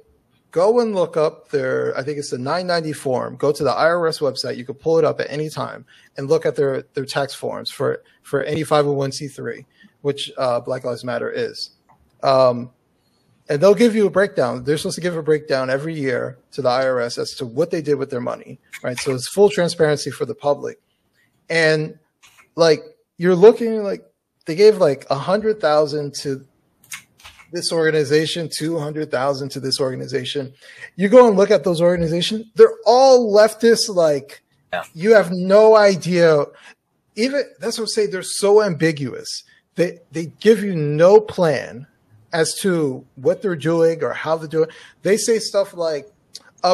go and look up their, I think it's the 990 form. Go to the IRS website. You can pull it up at any time and look at their tax forms for any 501c3, which Black Lives Matter is. And they'll give you a breakdown. They're supposed to give a breakdown every year to the IRS as to what they did with their money, right? So it's full transparency for the public. And like you're looking like they gave like 100,000 to this organization, 200,000 to this organization. You go and look at those organizations, they're all leftist. Like, yeah. You have no idea. Even that's what I say. They're so ambiguous. They give you no plan as to what they're doing or how they're doing. They say stuff like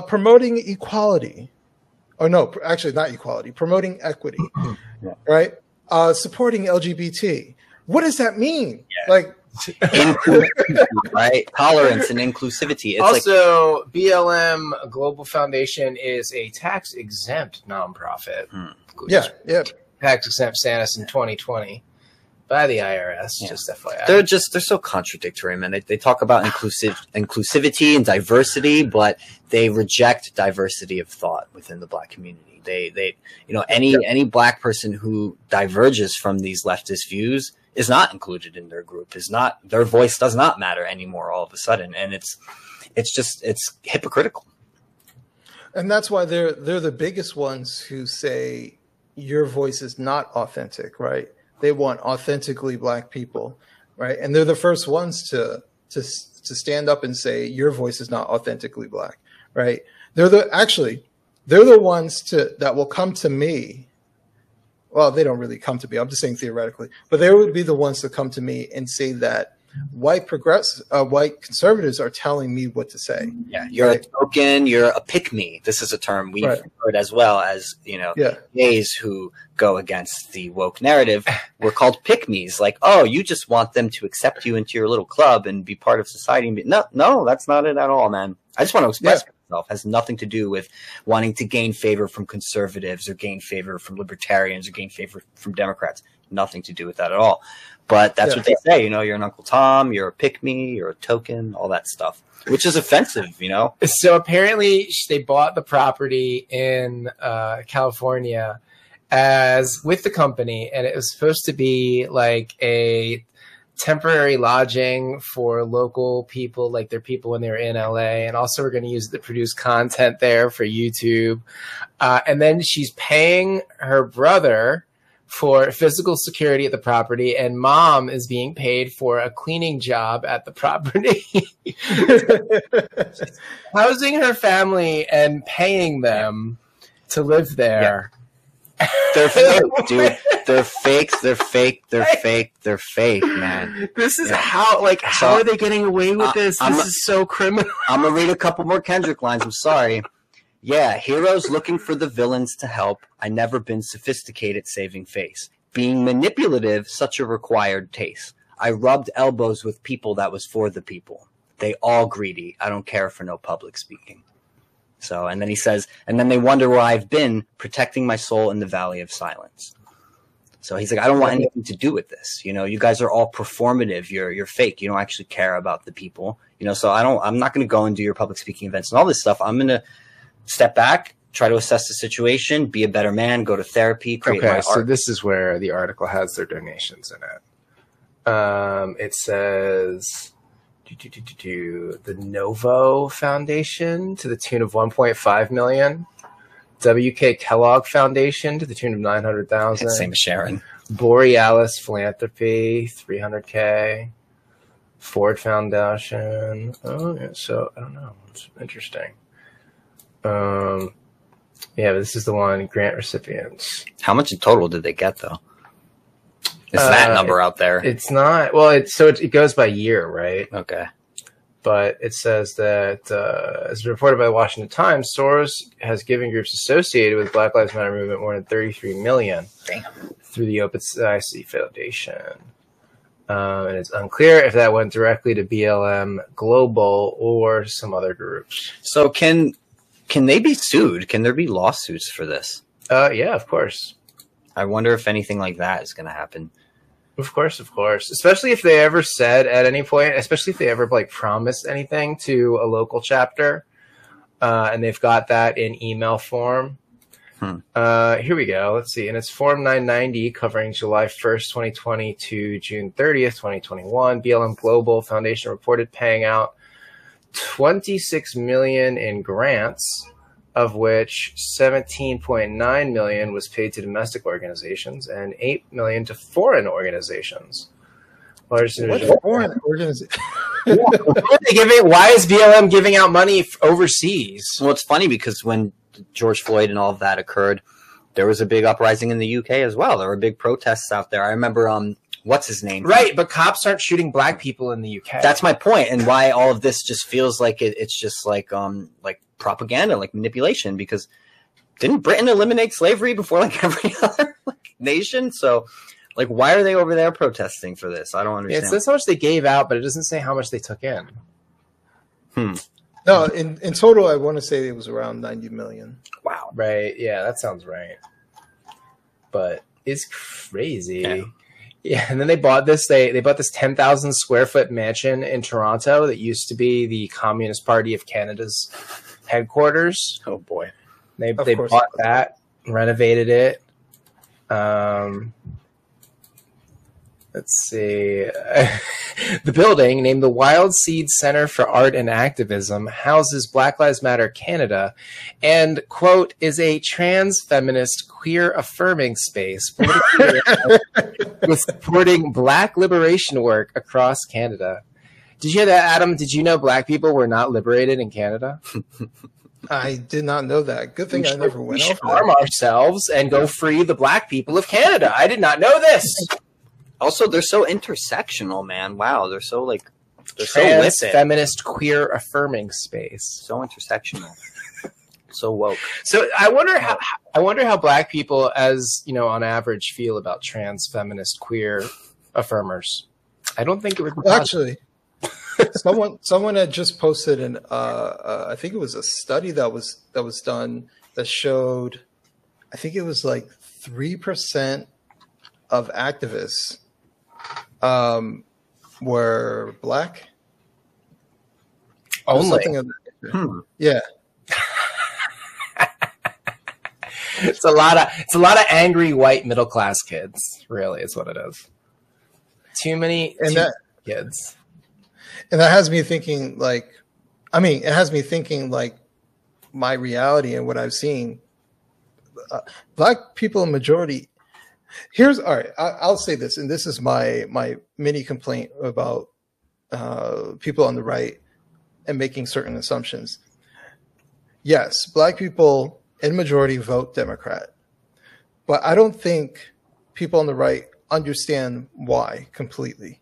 promoting equality, or no, actually not equality, promoting equity, yeah. Right? Supporting LGBT. What does that mean? Yeah. Like, right? Tolerance and inclusivity. It's also, like, BLM Global Foundation is a tax-exempt nonprofit. Hmm. Yeah, yeah. Tax-exempt status in 2020 by the IRS. Yeah. Just FYI, they're so contradictory, man. They talk about inclusivity and diversity, but they reject diversity of thought within the black community. They you know, any black person who diverges from these leftist views is not included in their group, is not, their voice does not matter anymore all of a sudden. And it's hypocritical. And that's why they're the biggest ones who say your voice is not authentic, right? They want authentically black people, right? And they're the first ones to stand up and say your voice is not authentically black, right? They're the ones that will come to me. Well, they don't really come to me. I'm just saying theoretically, but they would be the ones that come to me and say that white conservatives are telling me what to say. Yeah, you're right? A token. You're a pick me. This is a term we've heard, as well as, you know, gays who go against the woke narrative. We're called pick me's. Like, oh, you just want them to accept you into your little club and be part of society. No, that's not it at all, man. I just want to express. Yeah. Has nothing to do with wanting to gain favor from conservatives or gain favor from libertarians or gain favor from Democrats. Nothing to do with that at all. But that's what they say. You know, you're an Uncle Tom, you're a pick me, you're a token, all that stuff, which is offensive, you know? So apparently they bought the property in California with the company, and it was supposed to be like a temporary lodging for local people, like their people when they're in LA, and also we're going to use it to produce content there for YouTube. And then she's paying her brother for physical security at the property, and mom is being paid for a cleaning job at the property. Housing her family and paying them to live there. They're fake, dude. They're fakes. They're fake. They're fake. They're fake, man. This is how are they getting away with this? This is so criminal. I'm going to read a couple more Kendrick lines. I'm sorry. Yeah, heroes looking for the villains to help. I never been sophisticated saving face. Being manipulative, such a required taste. I rubbed elbows with people that was for the people. They all greedy. I don't care for no public speaking. So, and then he says, and then they wonder where I've been, protecting my soul in the valley of silence. So he's like, I don't want anything to do with this. You know, you guys are all performative. You're fake. You don't actually care about the people, you know? So I'm not going to go and do your public speaking events and all this stuff. I'm going to step back, try to assess the situation, be a better man, go to therapy. Okay. So this is where the article has their donations in it. It says, the Novo Foundation to the tune of $1.5 million, WK Kellogg Foundation to the tune of $900,000. Same as Sharon. Borealis Philanthropy, $300K. Ford Foundation. Oh, yeah, so I don't know. It's interesting. Yeah, but this is the one grant recipients. How much in total did they get though? It's that number out there. It's not. Well, it goes by year, right? Okay. But it says that, as reported by the Washington Times, Soros has given groups associated with Black Lives Matter movement more than $33 million through the Open Society Foundation. And it's unclear if that went directly to BLM Global or some other groups. So can they be sued? Can there be lawsuits for this? Yeah, of course. I wonder if anything like that is going to happen. Of course, of course. Especially if they ever said at any point, especially if they ever like promised anything to a local chapter, and they've got that in email form. Here we go. Let's see. And it's Form 990 covering July 1st, 2020 to June 30th, 2021. BLM Global Foundation reported paying out $26 million in grants, of which $17.9 million was paid to domestic organizations and $8 million to foreign organizations. Why is BLM giving out money overseas? Well, it's funny because when George Floyd and all of that occurred, there was a big uprising in the UK as well. There were big protests out there. I remember, what's his name? Right, but cops aren't shooting black people in the UK. That's my point, and why all of this just feels like it's just like propaganda, like manipulation. Because didn't Britain eliminate slavery before like every other like nation? So, like, why are they over there protesting for this? I don't understand. It says how much they gave out, but it doesn't say how much they took in. No, in total, I want to say it was around $90 million. Wow. Right? Yeah, that sounds right. But it's crazy. Yeah. Yeah, and then they bought this. They bought this 10,000 square foot mansion in Toronto that used to be the Communist Party of Canada's headquarters. Oh boy, they bought that, renovated it. Let's see. The building, named the Wild Seed Center for Art and Activism, houses Black Lives Matter Canada and, quote, is a trans feminist queer affirming space with supporting black liberation work across Canada. Did you hear that, Adam? Did you know black people were not liberated in Canada? I did not know that. Good thing I never went over. We should arm ourselves and go free the black people of Canada. I did not know this. Also, they're so intersectional, man. Wow, they're so like trans, so feminist, queer, affirming space. So intersectional, so woke. So I wonder how black people, as you know, on average, feel about trans, feminist, queer affirmers. I don't think it would be possible. Actually. someone had just posted an I think it was a study that was done that showed, I think it was like 3% of activists were black. Only. Yeah. It's a lot of angry white middle class kids, really is what it is. Too many kids. And that has me thinking, like, I mean, it has me thinking like my reality and what I've seen. Black people in majority. All right, I'll say this, and this is my mini complaint about people on the right and making certain assumptions. Yes, black people in majority vote Democrat, But I don't think people on the right understand why completely.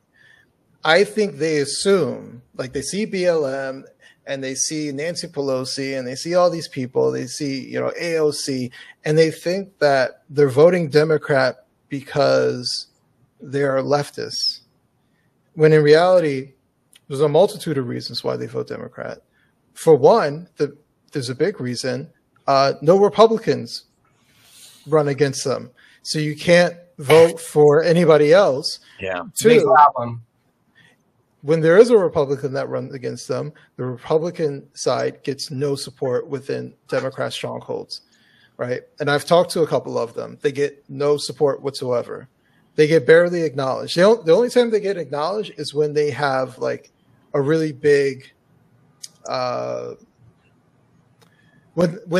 I think they assume, like they see BLM and they see Nancy Pelosi and they see all these people, they see, you know, AOC, and they think that they're voting Democrat because they are leftists. When in reality, there's a multitude of reasons why they vote Democrat. For one, there's a big reason, no Republicans run against them. So you can't vote for anybody else. Yeah. Big problem. When there is a Republican that runs against them, the Republican side gets no support within Democrat strongholds, right? And I've talked to a couple of them. They get no support whatsoever. They get barely acknowledged. They don't, the only time they get acknowledged is when they have like a really big, when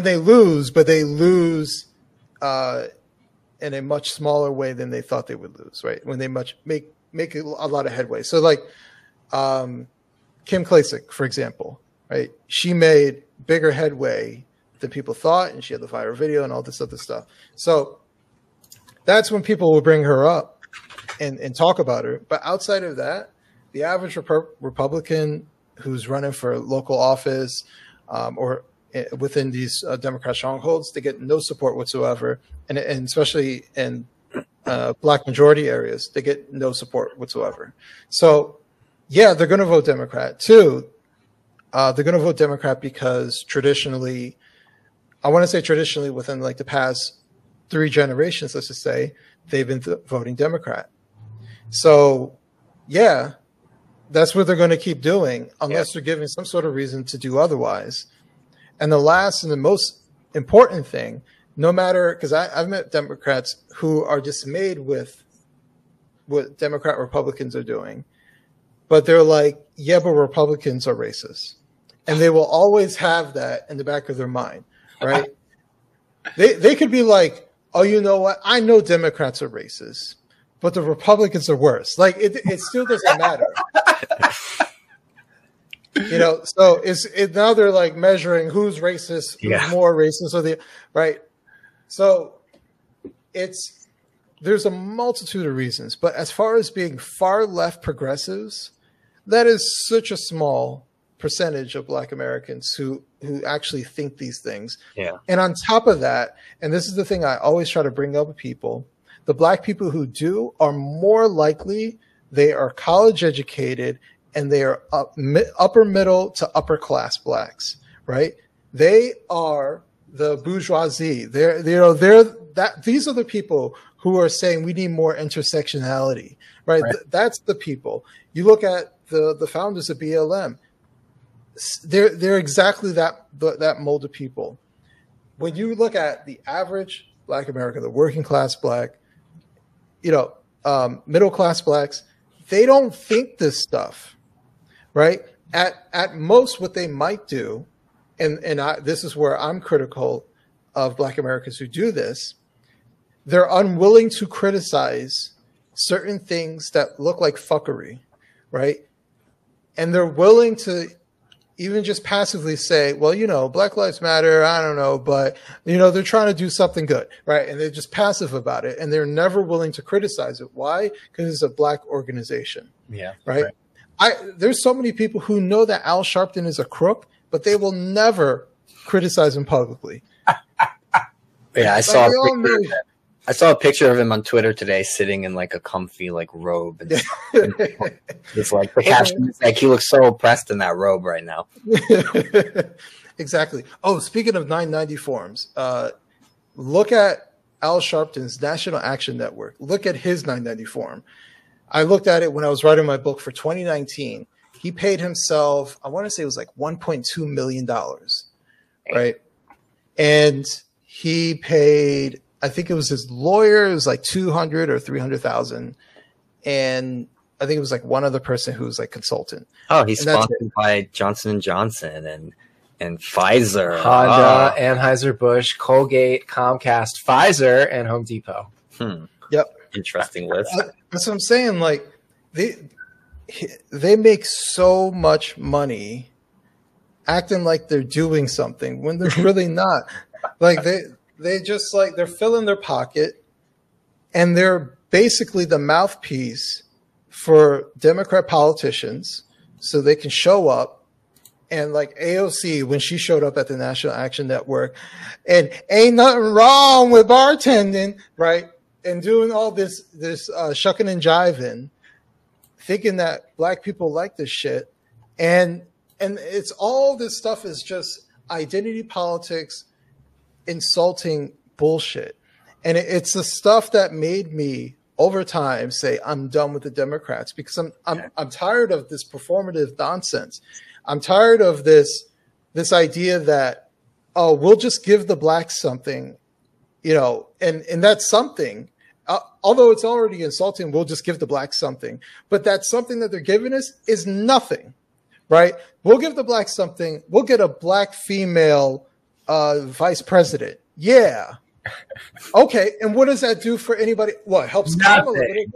they lose, but they lose in a much smaller way than they thought they would lose, right? When they make a lot of headway. So like Kim Klasick, for example, right? She made bigger headway than people thought, and she had the viral video and all this other stuff. So that's when people will bring her up and talk about her. But outside of that, the average Republican who's running for local office or within these Democrat strongholds, they get no support whatsoever. And especially in black majority areas, they get no support whatsoever. So yeah, they're going to vote Democrat. Two, they're going to vote Democrat because traditionally, I want to say traditionally within like the past three generations, let's just say, they've been voting Democrat. So, yeah, that's what they're going to keep doing unless they're giving some sort of reason to do otherwise. And the last and the most important thing, no matter, because I've met Democrats who are dismayed with what Democrat Republicans are doing, but they're like, yeah, but Republicans are racist. And they will always have that in the back of their mind, right? They could be like, oh, you know what? I know Democrats are racist, but the Republicans are worse. Like it still doesn't matter. You know, so now they're like measuring who's racist, who's more racist, or the right. So there's a multitude of reasons, but as far as being far left progressives, that is such a small percentage of Black Americans who actually think these things. Yeah. And on top of that, and this is the thing I always try to bring up with people, the Black people who do are more likely, they are college educated and they are upper middle to upper class Blacks, right? They are the bourgeoisie. These are the people who are saying we need more intersectionality, right? That's the people. You look at the founders of BLM. They're exactly that mold of people. When you look at the average Black American, the working class Black, you know, middle class Blacks, they don't think this stuff, right? At most, what they might do, and this is where I'm critical of Black Americans who do this, they're unwilling to criticize certain things that look like fuckery, right? And they're willing to even just passively say, well, you know, Black Lives Matter, I don't know, but, you know, they're trying to do something good, right? And they're just passive about it, and they're never willing to criticize it. Why? Because it's a Black organization, right? There's so many people who know that Al Sharpton is a crook, but they will never criticize him publicly. I saw a picture of him on Twitter today sitting in like a comfy like robe. And it's like the caption is like, he looks so oppressed in that robe right now. Exactly. Oh, speaking of 990 forms, look at Al Sharpton's National Action Network. Look at his 990 form. I looked at it when I was writing my book for 2019. He paid himself, I want to say it was like $1.2 million, right? And he paid, I think it was his lawyer, it was like 200 or 300,000. And I think it was like one other person who was like consultant. Oh, he's sponsored by Johnson & Johnson and Pfizer. Honda, Anheuser-Busch, Colgate, Comcast, Pfizer, and Home Depot. Yep. Interesting list. That's what I'm saying. Like they make so much money acting like they're doing something when they're really not. Like They just like, they're filling their pocket, and they're basically the mouthpiece for Democrat politicians so they can show up. And like AOC, when she showed up at the National Action Network, and ain't nothing wrong with bartending, right? And doing all this shucking and jiving, thinking that black people like this shit. And it's all this stuff is just identity politics, insulting bullshit. And it's the stuff that made me over time say, I'm done with the Democrats, because I'm tired of this performative nonsense. I'm tired of this idea that, oh, we'll just give the blacks something, you know, and that's something, although it's already insulting, we'll just give the blacks something. But that something that they're giving us is nothing, right? We'll give the blacks something. We'll get a black female vice president. Yeah. Okay. And what does that do for anybody? What helps Kamala? It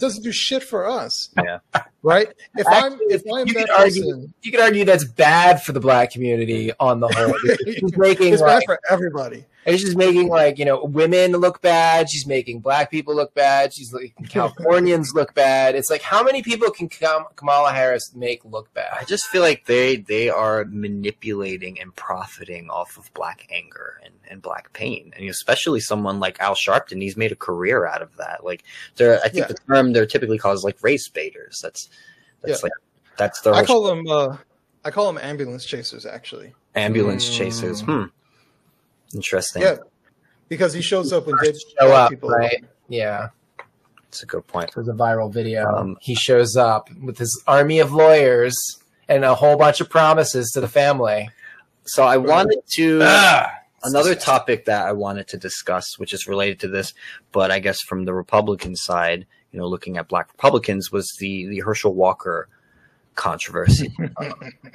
doesn't do shit for us. Yeah. Right. You could argue that's bad for the black community on the whole. It's bad for everybody. And she's making, like, you know, women look bad. She's making black people look bad. She's making Californians look bad. It's like, how many people can Kamala Harris make look bad? I just feel like they are manipulating and profiting off of black anger and black pain. And especially someone like Al Sharpton, he's made a career out of that. Like, I think the term they're typically called is like race baiters. That's their. I call them ambulance chasers, actually. Ambulance chasers. Hmm. Interesting. Yeah, because he shows up when they show up, right? Yeah, that's a good point. There's a viral video. He shows up with his army of lawyers and a whole bunch of promises to the family. So I wanted to another topic that I wanted to discuss, which is related to this, but I guess from the Republican side, you know, looking at black Republicans, was the Herschel Walker controversy,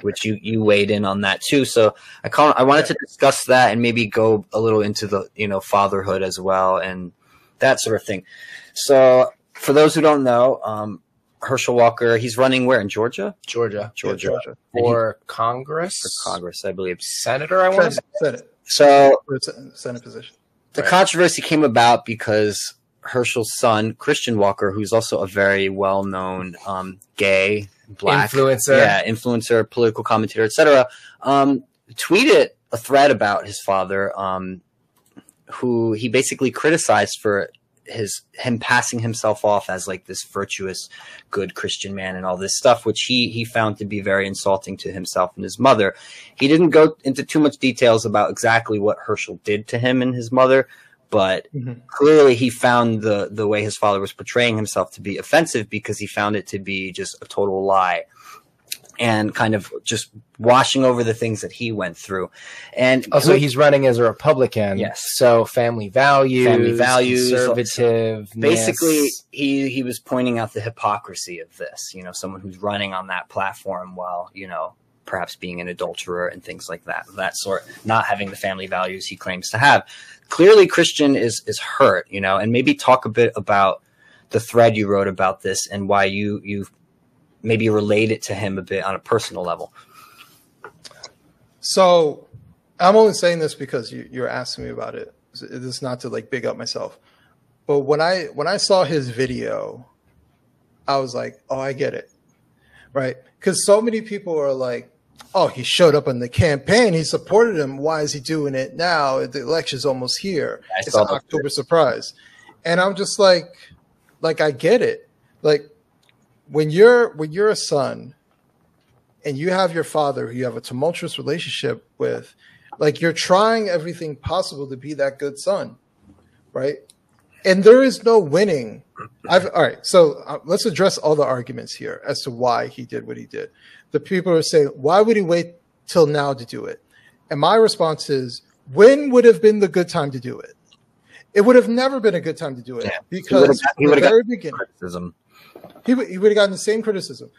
which you weighed in on that too. So I wanted to discuss that and maybe go a little into the, you know, fatherhood as well and that sort of thing. So for those who don't know, Herschel Walker, he's running where, in Georgia? Georgia. For Congress? For Congress, I believe. Senator, I want to say. Senate. So Senate position. The controversy came about because Herschel's son, Christian Walker, who's also a very well-known gay black influencer, political commentator, etc., tweeted a thread about his father, who he basically criticized for him passing himself off as like this virtuous, good Christian man and all this stuff, which he found to be very insulting to himself and his mother. He didn't go into too much details about exactly what Herschel did to him and his mother, but clearly he found the way his father was portraying himself to be offensive, because he found it to be just a total lie and kind of just washing over the things that he went through. And also he's running as a Republican. Yes. So family values, conservative. Basically, he was pointing out the hypocrisy of this, you know, someone who's running on that platform while, you know, perhaps being an adulterer and things like that, that sort, not having the family values he claims to have. Clearly, Christian is hurt, you know, and maybe talk a bit about the thread you wrote about this and why you maybe relate it to him a bit on a personal level. So I'm only saying this because you're asking me about it. This is not to like big up myself, but when I saw his video, I was like, oh, I get it, right? Because so many people are like, oh, he showed up in the campaign. He supported him. Why is he doing it now? The election's almost here. It's an October surprise. And I'm just like I get it. Like when you're a son and you have your father who you have a tumultuous relationship with, like you're trying everything possible to be that good son, right? And there is no winning. So let's address all the arguments here as to why he did what he did. The people are saying, why would he wait till now to do it? And my response is, when would have been the good time to do it? It would have never been a good time to do it, because from the very beginning, he would have gotten the same criticism.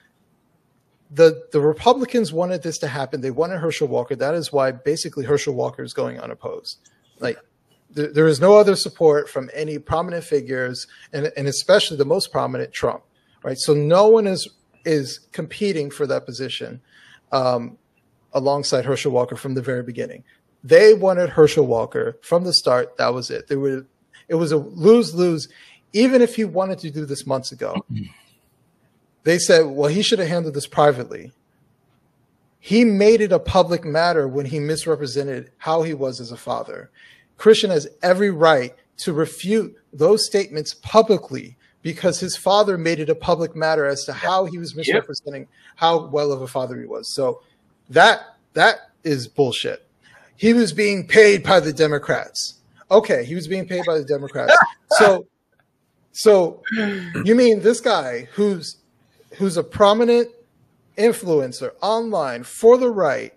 The Republicans wanted this to happen. They wanted Herschel Walker. That is why basically Herschel Walker is going unopposed. Like, there is no other support from any prominent figures, and especially the most prominent, Trump, right? So no one is competing for that position alongside Herschel Walker from the very beginning. They wanted Herschel Walker from the start. That was it. It was a lose-lose. Even if he wanted to do this months ago, they said, well, he should have handled this privately. He made it a public matter when he misrepresented how he was as a father. Christian has every right to refute those statements publicly because his father made it a public matter as to how he was misrepresenting how well of a father he was. So that is bullshit. He was being paid by the Democrats. Okay, he was being paid by the Democrats. So you mean this guy who's a prominent influencer online for the right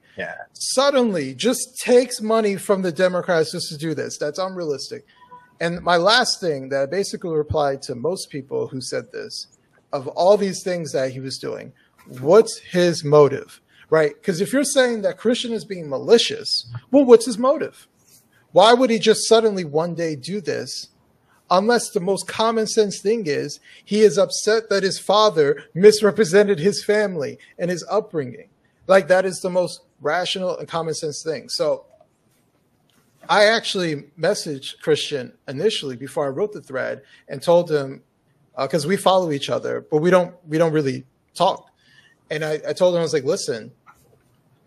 suddenly just takes money from the Democrats just to do this? That's unrealistic. And my last thing that I basically replied to most people who said this, of all these things that he was doing, what's his motive, right? Because if you're saying that Christian is being malicious, well, what's his motive? Why would he just suddenly one day do this? Unless the most common sense thing is he is upset that his father misrepresented his family and his upbringing. Like, that is the most rational and common sense thing. So I actually messaged Christian initially before I wrote the thread and told him, because we follow each other, but we don't really talk. And I told him, I was like, listen,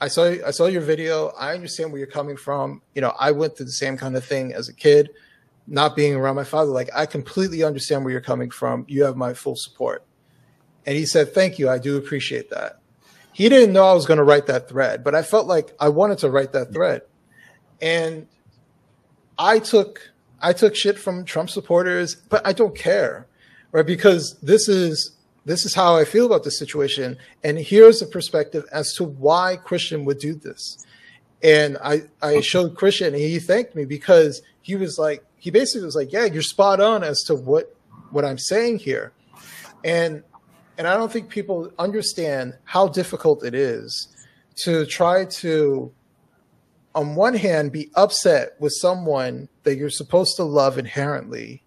I saw your video. I understand where you're coming from. You know, I went through the same kind of thing as a kid, not being around my father. Like, I completely understand where you're coming from. You have my full support. And he said, thank you. I do appreciate that. He didn't know I was going to write that thread, but I felt like I wanted to write that thread. And I took shit from Trump supporters, but I don't care, right? Because this is how I feel about the situation. And here's a perspective as to why Christian would do this. And I showed Christian, and he thanked me because he was like, he basically was like, yeah, you're spot on as to what I'm saying here. And I don't think people understand how difficult it is to try to, on one hand, be upset with someone that you're supposed to love inherently,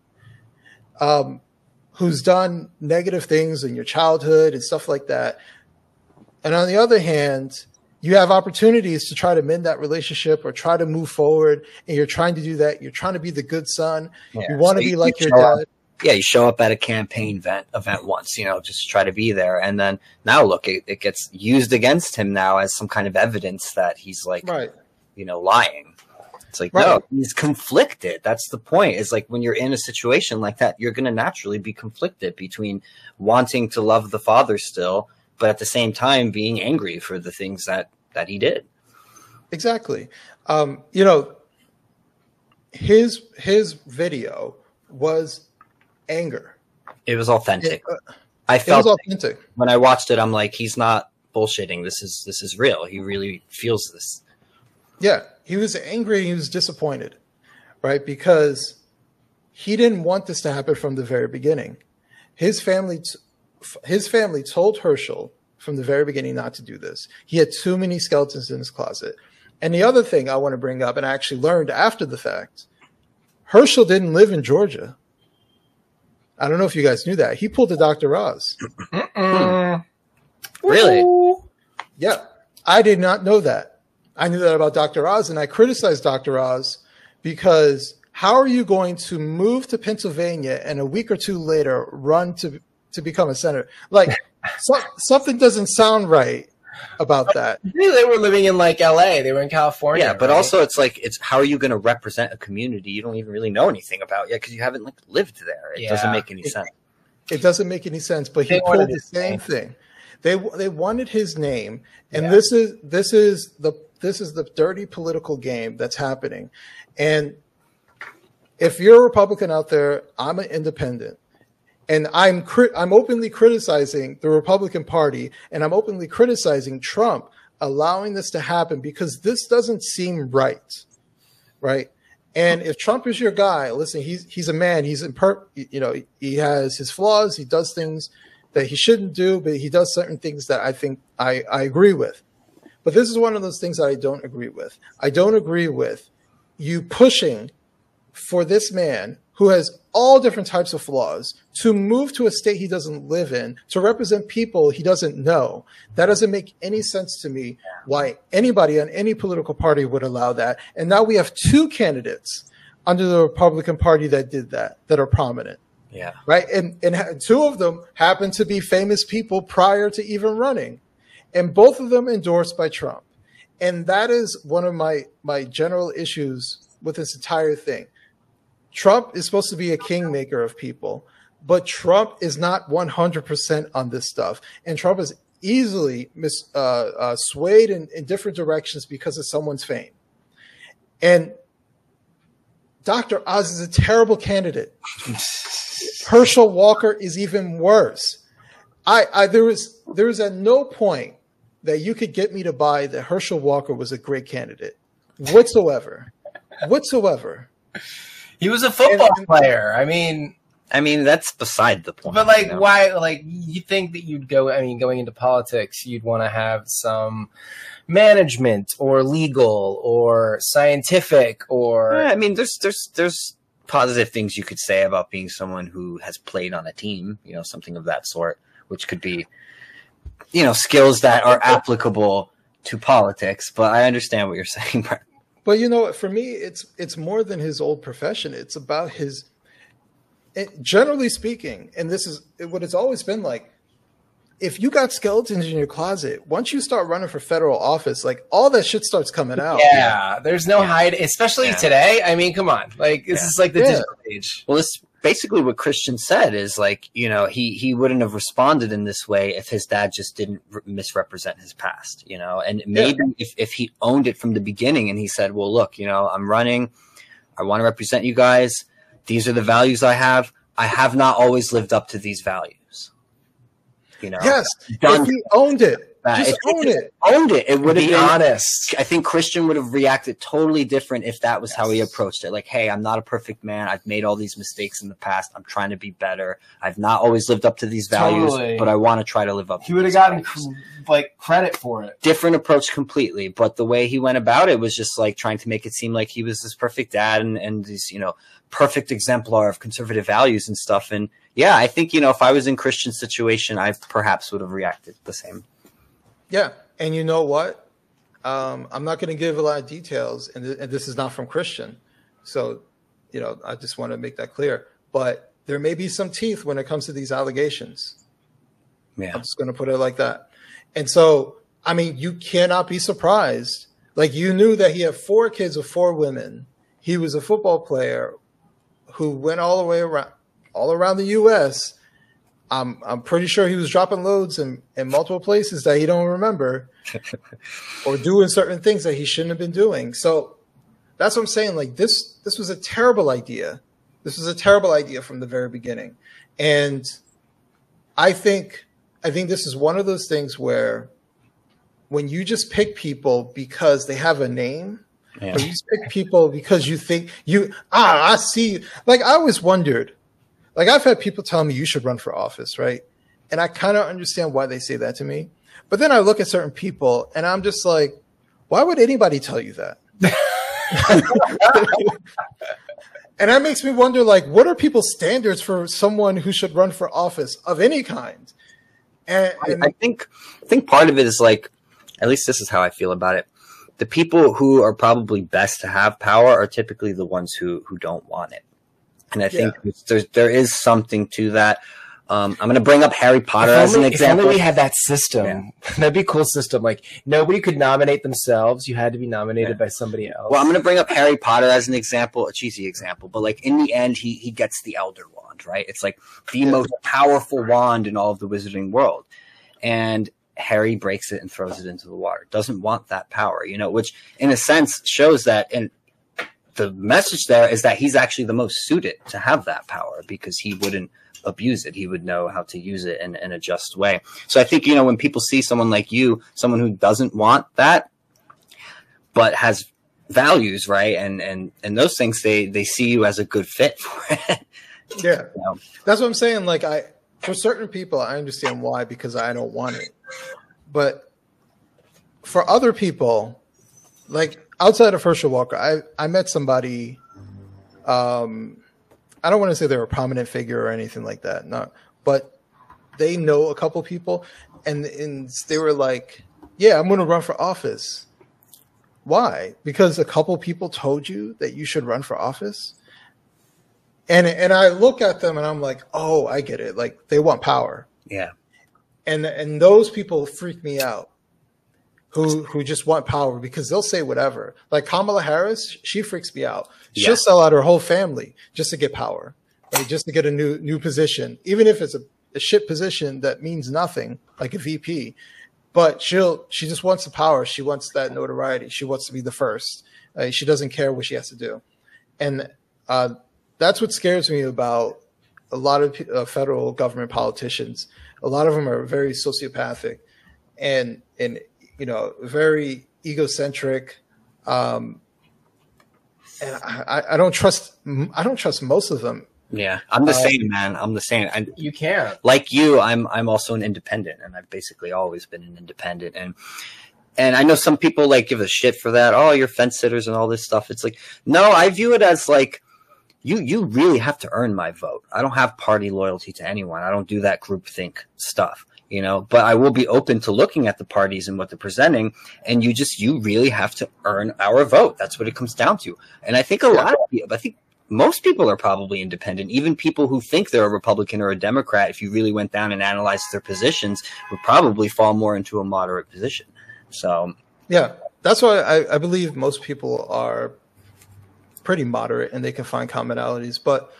who's done negative things in your childhood and stuff like that. And on the other hand, you have opportunities to try to mend that relationship or try to move forward, and you're trying to do that. You're trying to be the good son. Yeah, you want to be like your dad. Yeah, you show up at a campaign event once, you know, just try to be there. And then now, look, it gets used against him now as some kind of evidence that he's like, you know, lying. It's like, no, he's conflicted. That's the point. It's like when you're in a situation like that, you're going to naturally be conflicted between wanting to love the father still, but at the same time being angry for the things that he did. Exactly. You know, his video was anger. It was authentic. I felt it was authentic. When I watched it, I'm like, he's not bullshitting. This is real. He really feels this. Yeah, he was angry. He was disappointed, right? Because he didn't want this to happen from the very beginning. His family told Herschel from the very beginning not to do this. He had too many skeletons in his closet. And the other thing I want to bring up, and I actually learned after the fact, Herschel didn't live in Georgia. I don't know if you guys knew that. He pulled a Dr. Oz. Really? Yeah. I did not know that. I knew that about Dr. Oz, and I criticized Dr. Oz because how are you going to move to Pennsylvania and a week or two later run to become a senator? Like, something doesn't sound right about that. They were living in like LA. They were in California. Yeah, but also it's like, it's how are you going to represent a community you don't even really know anything about yet because you haven't like lived there. It doesn't make any sense. It doesn't make any sense. But he pulled the same thing. They wanted his name, and this is the dirty political game that's happening. And if you're a Republican out there, I'm an independent. And I'm openly criticizing the Republican Party, and I'm openly criticizing Trump allowing this to happen because this doesn't seem right, right? And if Trump is your guy, listen, he's a man. He's you know, he has his flaws. He does things that he shouldn't do, but he does certain things that I think I agree with. But this is one of those things that I don't agree with. I don't agree with you pushing for this man who has all different types of flaws, to move to a state he doesn't live in, to represent people he doesn't know. That doesn't make any sense to me why anybody on any political party would allow that. And now we have two candidates under the Republican Party that did that, that are prominent. Yeah. Right. And two of them happened to be famous people prior to even running, and both of them endorsed by Trump. And that is one of my general issues with this entire thing. Trump is supposed to be a kingmaker of people, but Trump is not 100% on this stuff. And Trump is easily swayed in different directions because of someone's fame. And Dr. Oz is a terrible candidate. Herschel Walker is even worse. There was at no point that you could get me to buy that Herschel Walker was a great candidate whatsoever. He was a football player. I mean that's beside the point. But like, you know? Why? Like, you think that you'd go? I mean, going into politics, you'd want to have some management or legal or scientific or. Yeah, I mean, there's positive things you could say about being someone who has played on a team, you know, something of that sort, which could be, you know, skills that are applicable to politics. But I understand what you're saying, Brett. But you know, for me, it's more than his old profession. It's about his, generally speaking, and this is what it's always been like. If you got skeletons in your closet, once you start running for federal office, like, all that shit starts coming out. Yeah, there's no hide, especially today. I mean, come on, like, this is like the digital age. Well, it's basically what Christian said is, like, you know, he wouldn't have responded in this way if his dad just didn't misrepresent his past, you know, and maybe if he owned it from the beginning and he said, well, look, you know, I'm running, I want to represent you guys. These are the values I have. I have not always lived up to these values. You know, yes, if he owned it, just owned it. It would be honest. I think Christian would have reacted totally different if that was how he approached it. Like, hey, I'm not a perfect man. I've made all these mistakes in the past. I'm trying to be better. I've not always lived up to these values, but I want to try to live up. He would have gotten like credit for it. Different approach completely, but the way he went about it was just like trying to make it seem like he was this perfect dad and this, you know, perfect exemplar of conservative values and stuff. And yeah, I think, you know, if I was in Christian's situation, I perhaps would have reacted the same. Yeah. And you know what? I'm not going to give a lot of details, and this is not from Christian. So, you know, I just want to make that clear. But there may be some teeth when it comes to these allegations. Yeah. I'm just going to put it like that. And so, I mean, you cannot be surprised. Like, you knew that he had 4 kids with 4 women. He was a football player who went all the way around. All around the U.S., I'm pretty sure he was dropping loads in multiple places that he don't remember or doing certain things that he shouldn't have been doing. So that's what I'm saying. Like, this was a terrible idea. This was a terrible idea from the very beginning. And I think this is one of those things where when you just pick people because they have a name, or you just pick people because you think you, I see. Like, I always wondered. Like, I've had people tell me you should run for office, right? And I kind of understand why they say that to me. But then I look at certain people, and I'm just like, why would anybody tell you that? And that makes me wonder, like, what are people's standards for someone who should run for office of any kind? And I think part of it is, like, at least this is how I feel about it. The people who are probably best to have power are typically the ones who don't want it. And I think there is something to that. I'm going to bring up Harry Potter as an example. If only we had that system. Yeah. That'd be a cool system. Like, nobody could nominate themselves. You had to be nominated by somebody else. Well, I'm going to bring up Harry Potter as an example, a cheesy example. But, like, in the end, he gets the Elder Wand, right? It's, like, the most powerful wand in all of the wizarding world. And Harry breaks it and throws it into the water. Doesn't want that power, you know, which in a sense shows that – and the message there is that he's actually the most suited to have that power because he wouldn't abuse it. He would know how to use it in a just way. So I think, you know, when people see someone like you, someone who doesn't want that, but has values, right? And those things, they see you as a good fit for it. Yeah. You know? That's what I'm saying. Like, for certain people, I understand why, because I don't want it. But for other people, like, outside of Herschel Walker, I met somebody I don't want to say they're a prominent figure or anything like that, not, but they know a couple people, and they were like, yeah, I'm going to run for office. Why? Because a couple people told you that you should run for office? And I look at them and I'm like, oh, I get it. Like, they want power. Yeah. And those people freak me out, who just want power, because they'll say whatever. Like Kamala Harris, she freaks me out. Yeah. She'll sell out her whole family just to get power, right? Just to get a new position, even if it's a shit position that means nothing, like a VP. But she just wants the power. She wants that notoriety. She wants to be the first. She doesn't care what she has to do, and that's what scares me about a lot of federal government politicians. A lot of them are very sociopathic and you know, very egocentric. And I don't trust most of them. Yeah, I'm the same, man. I'm the same. You can't. Like you, I'm also an independent, and I've basically always been an independent. And I know some people like give a shit for that. Oh, you're fence sitters and all this stuff. It's like, no, I view it as like, you really have to earn my vote. I don't have party loyalty to anyone. I don't do that groupthink stuff, you know, but I will be open to looking at the parties and what they're presenting. And you really have to earn our vote. That's what it comes down to. And I think most people are probably independent. Even people who think they're a Republican or a Democrat, if you really went down and analyzed their positions, would probably fall more into a moderate position. So, yeah, that's why I believe most people are pretty moderate and they can find commonalities. But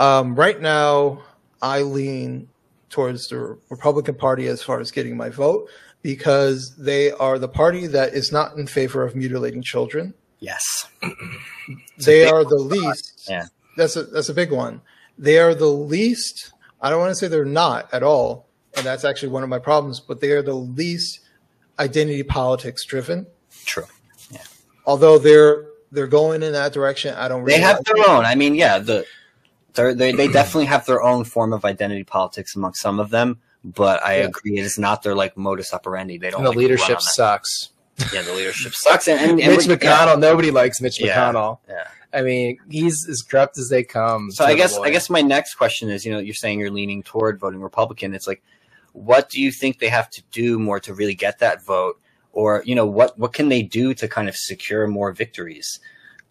right now, I lean towards the Republican Party as far as getting my vote, because they are the party that is not in favor of mutilating children. Yes. They are the least. Yeah. That's a big one. They are the least. I don't want to say they're not at all, and that's actually one of my problems, but they are the least identity politics driven. True. Yeah. Although they're going in that direction, I don't really. They have their own. I mean, yeah, they definitely have their own form of identity politics among some of them, but I agree it is not their like modus operandi. They don't. And the leadership sucks. Yeah, the leadership sucks. And Mitch McConnell, nobody likes Mitch McConnell. Yeah. I mean, he's as corrupt as they come. So I guess my next question is, you know, you're saying you're leaning toward voting Republican. It's like, what do you think they have to do more to really get that vote? Or, you know, what can they do to kind of secure more victories?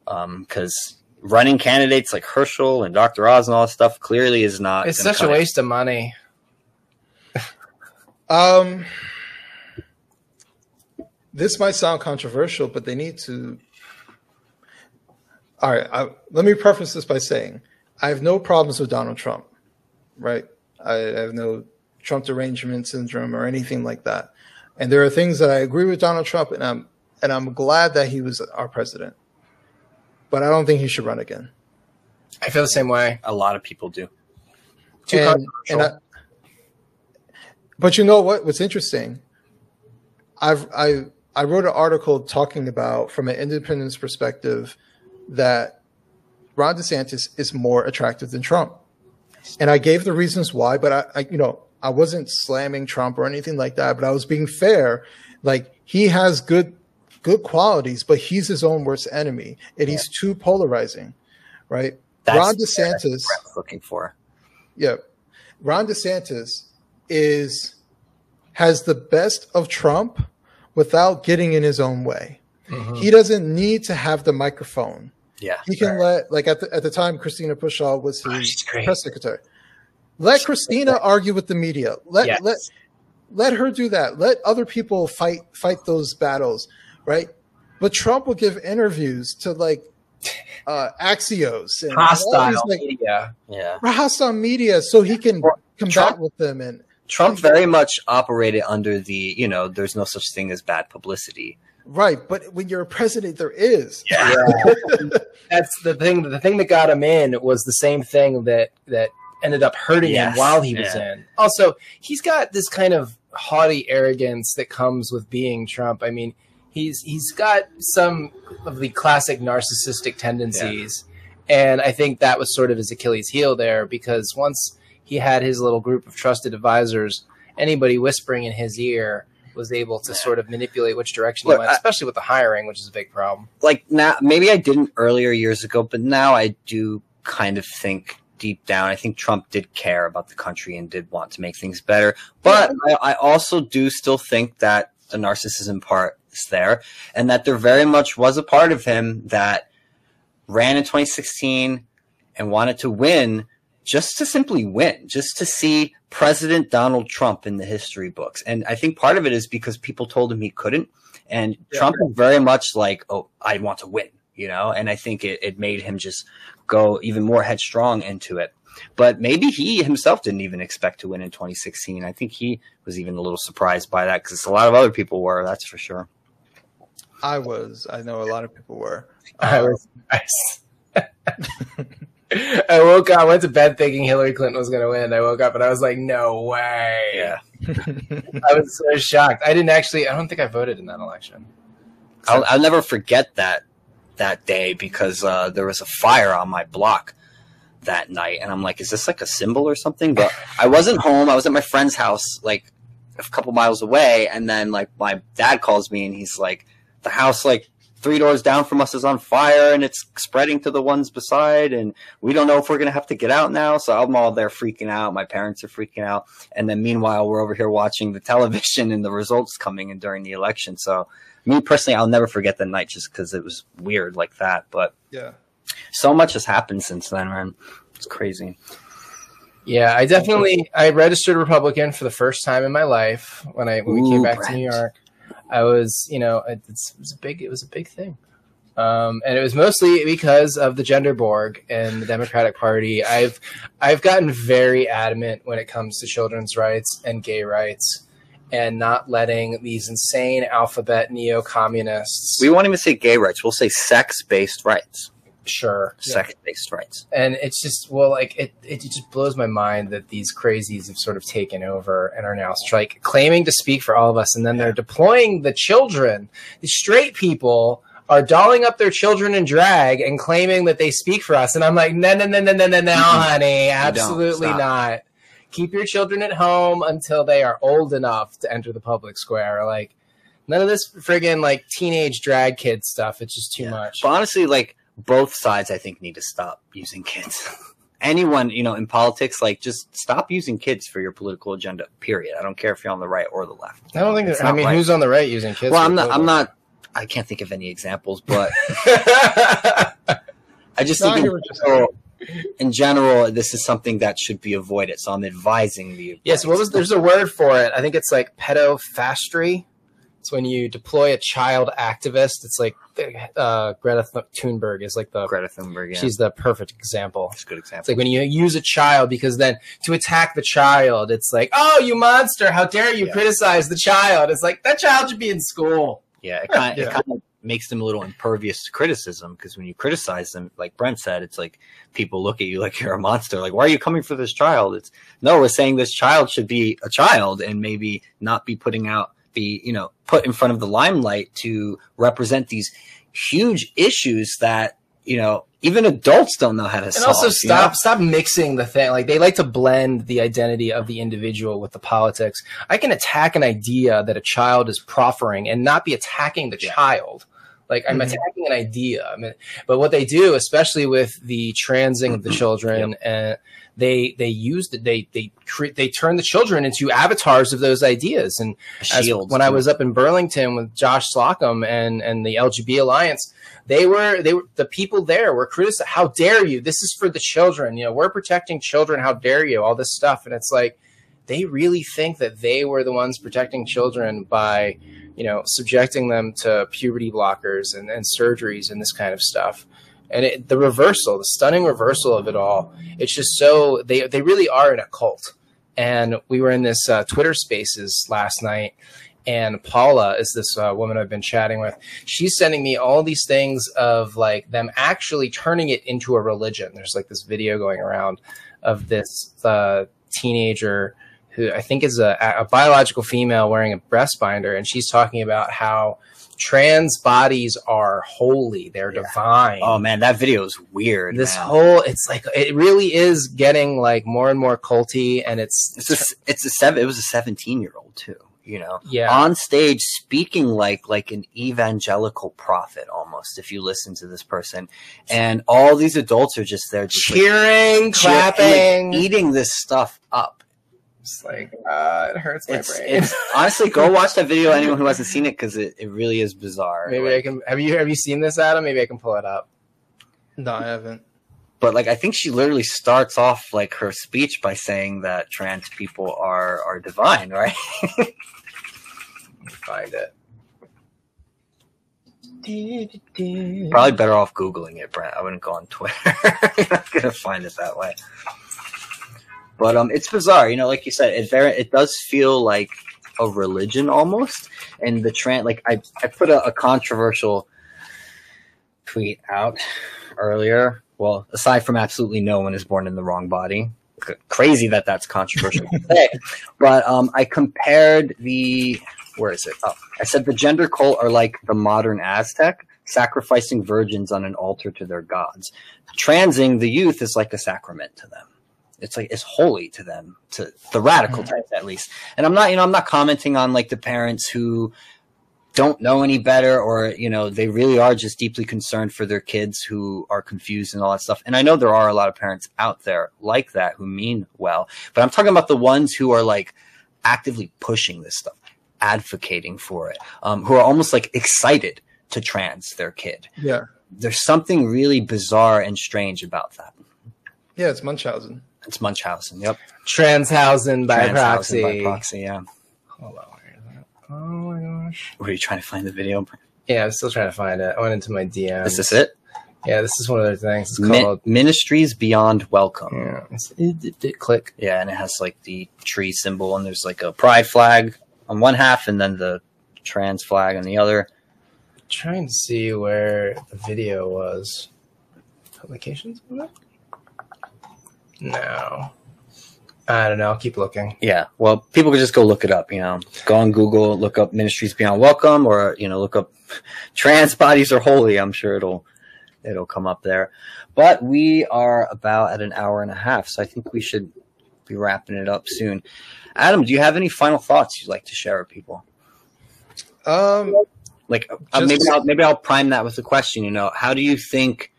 Because running candidates like Herschel and Dr. Oz and all that stuff clearly is not. It's such a waste of money. This might sound controversial, but they need to. All right. Let me preface this by saying I have no problems with Donald Trump, right? I have no Trump derangement syndrome or anything like that. And there are things that I agree with Donald Trump, and I'm glad that he was our president. But I don't think he should run again. I feel the same way. A lot of people do. Too controversial. But you know what? What's interesting? I wrote an article talking about, from an independent's perspective, that Ron DeSantis is more attractive than Trump. And I gave the reasons why, but I wasn't slamming Trump or anything like that, but I was being fair. Like, he has good qualities, but he's his own worst enemy, and he's too polarizing, right? That's Ron DeSantis, what I'm looking for. Yeah. Ron DeSantis has the best of Trump without getting in his own way. Mm-hmm. He doesn't need to have the microphone. Yeah, he can let, like at the time, Christina Pushaw was his press secretary. Let Christina argue with the media. Let her do that. Let other people fight those battles, right? But Trump will give interviews to like Axios and hostile media. Yeah, hostile media, so he can combat with them. And Trump very much operated under the, you know, there's no such thing as bad publicity. Right, but when you're a president, there is. Yeah. That's the thing. The thing that got him in was the same thing that ended up hurting him while he was in. Also, he's got this kind of haughty arrogance that comes with being Trump. I mean, he's got some of the classic narcissistic tendencies, and I think that was sort of his Achilles heel there, because once he had his little group of trusted advisors, anybody whispering in his ear was able to sort of manipulate which direction he went, especially with the hiring, which is a big problem. Like, now, maybe I didn't earlier years ago, but now I do kind of think deep down, I think Trump did care about the country and did want to make things better. But I also do still think that the narcissism part is there, and that there very much was a part of him that ran in 2016 and wanted to win just to simply win, just to see President Donald Trump in the history books. And I think part of it is because people told him he couldn't. And Trump is very much like, oh, I want to win, you know? And I think it made him just go even more headstrong into it. But maybe he himself didn't even expect to win in 2016. I think he was even a little surprised by that, because a lot of other people were, that's for sure. I was. I know a lot of people were. I was. I woke up, I went to bed thinking Hillary Clinton was going to win. I woke up and I was like, no way. Yeah. I was so shocked. I didn't actually, I don't think I voted in that election. I'll never forget that day, because there was a fire on my block that night. And I'm like, is this like a symbol or something? But I wasn't home. I was at my friend's house, like a couple miles away. And then like my dad calls me and he's like, the house, like, 3 doors down from us is on fire, and it's spreading to the ones beside, and we don't know if we're going to have to get out now. So I'm all there freaking out. My parents are freaking out. And then meanwhile, we're over here watching the television and the results coming in during the election. So me personally, I'll never forget the night, just because it was weird like that. But yeah, so much has happened since then, man. It's crazy. Yeah, I registered Republican for the first time in my life when we came back to New York. I was, you know, it was a big thing. And it was mostly because of the Genderborg and the Democratic Party. I've gotten very adamant when it comes to children's rights and gay rights, and not letting these insane alphabet neo-communists. We won't even say gay rights. We'll say sex-based rights. Sure. Sex-based rights. And it's just, well, like, it just blows my mind that these crazies have sort of taken over and are now like claiming to speak for all of us. And then they're deploying the children. The straight people are dolling up their children in drag and claiming that they speak for us. And I'm like, no, honey, absolutely not. Keep your children at home until they are old enough to enter the public square. Like, none of this friggin' like teenage drag kid stuff. It's just too much. But honestly, like, both sides, I think, need to stop using kids. Anyone, you know, in politics, like, just stop using kids for your political agenda, period. I don't care if you're on the right or the left. I don't think that, I mean, right. Who's on the right using kids? Well, I can't think of any examples, but I just think in general, this is something that should be avoided. So I'm advising you. Yes. There's a word for it. I think it's like pedophastery. It's when you deploy a child activist. It's like Greta Thunberg is like the Greta Thunberg. Yeah. She's the perfect example. It's a good example. It's like when you use a child, because then to attack the child, it's like, oh, you monster! How dare you criticize the child? It's like, that child should be in school. Yeah, it kind of makes them a little impervious to criticism, because when you criticize them, like Brent said, it's like people look at you like you're a monster. Like, why are you coming for this child? It's no, we're saying this child should be a child and maybe not be put in front of the limelight to represent these huge issues that, you know, even adults don't know how to solve. And also stop mixing the thing. Like, they like to blend the identity of the individual with the politics. I can attack an idea that a child is proffering and not be attacking the child. Like, I'm attacking an idea. I mean, but what they do, especially with the transing of the children, they turn the children into avatars of those ideas. And when I was up in Burlington with Josh Slocum and the LGB Alliance, they were the people there were criticized. How dare you? This is for the children. You know, we're protecting children. How dare you? All this stuff. And it's like, they really think that they were the ones protecting children by, you know, subjecting them to puberty blockers and surgeries and this kind of stuff. And the stunning reversal of it all, it's just so they really are in a cult. And we were in this Twitter Spaces last night, and Paula is this woman I've been chatting with. She's sending me all these things of like them actually turning it into a religion. There's like this video going around of this teenager who I think is a biological female wearing a breast binder. And she's talking about how trans bodies are holy. They're divine. Oh man, that video is weird. It's like, it really is getting like more and more culty. And it was a 17-year-old too. you know, on stage speaking like an evangelical prophet almost, if you listen to this person. And all these adults are just there just cheering, like, clapping, like, eating this stuff up. It's like, it hurts my brain. Honestly, go watch that video, anyone who hasn't seen it, because it really is bizarre. Maybe like, I can, have you seen this, Adam? Maybe I can pull it up. No, I haven't. But like, I think she literally starts off like her speech by saying that trans people are divine, right? Let me find it. Probably better off Googling it, Brent. I wouldn't go on Twitter. You're not going to find it that way. But it's bizarre, you know, like you said, it does feel like a religion almost. And the trans, like I put a controversial tweet out earlier. Well, aside from absolutely no one is born in the wrong body. Crazy that that's controversial to say. But I compared the – where is it? Oh, I said the gender cult are like the modern Aztec, sacrificing virgins on an altar to their gods. Transing the youth is like a sacrament to them. It's like it's holy to them, to the radical types at least. And I'm not, you know, I'm not commenting on like the parents who – don't know any better, or, you know, they really are just deeply concerned for their kids who are confused and all that stuff. And I know there are a lot of parents out there like that who mean well, but I'm talking about the ones who are like actively pushing this stuff, advocating for it, who are almost like excited to trans their kid. Yeah. There's something really bizarre and strange about that. Yeah. It's Munchausen. It's Munchausen. Yep. Transhausen by proxy. By proxy. Yeah. Hold on. Oh my gosh. Were you trying to find the video? Yeah, I'm still trying to find it. I went into my DMs. Is this it? Yeah, this is one of their things. It's called Ministries Beyond Welcome. Yeah. Click. Yeah, and it has like the tree symbol, and there's like a pride flag on one half and then the trans flag on the other. I'm trying to see where the video was. Publications? No. I don't know. I'll keep looking. Yeah. Well, people can just go look it up, you know. Go on Google, look up Ministries Beyond Welcome, or, you know, look up Trans Bodies Are Holy. I'm sure it'll come up there. But we are about at an hour and a half, so I think we should be wrapping it up soon. Adam, do you have any final thoughts you'd like to share with people? Like maybe I'll prime that with a question, you know. How do you think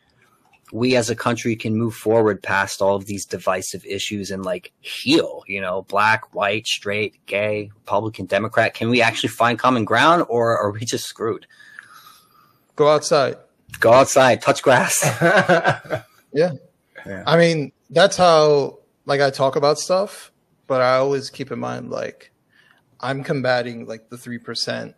we as a country can move forward past all of these divisive issues and like heal, you know, black, white, straight, gay, Republican, Democrat? Can we actually find common ground, or are we just screwed? Go outside. Go outside. Touch grass. Yeah. I mean, that's how, like, I talk about stuff, but I always keep in mind, like, I'm combating like the 3%.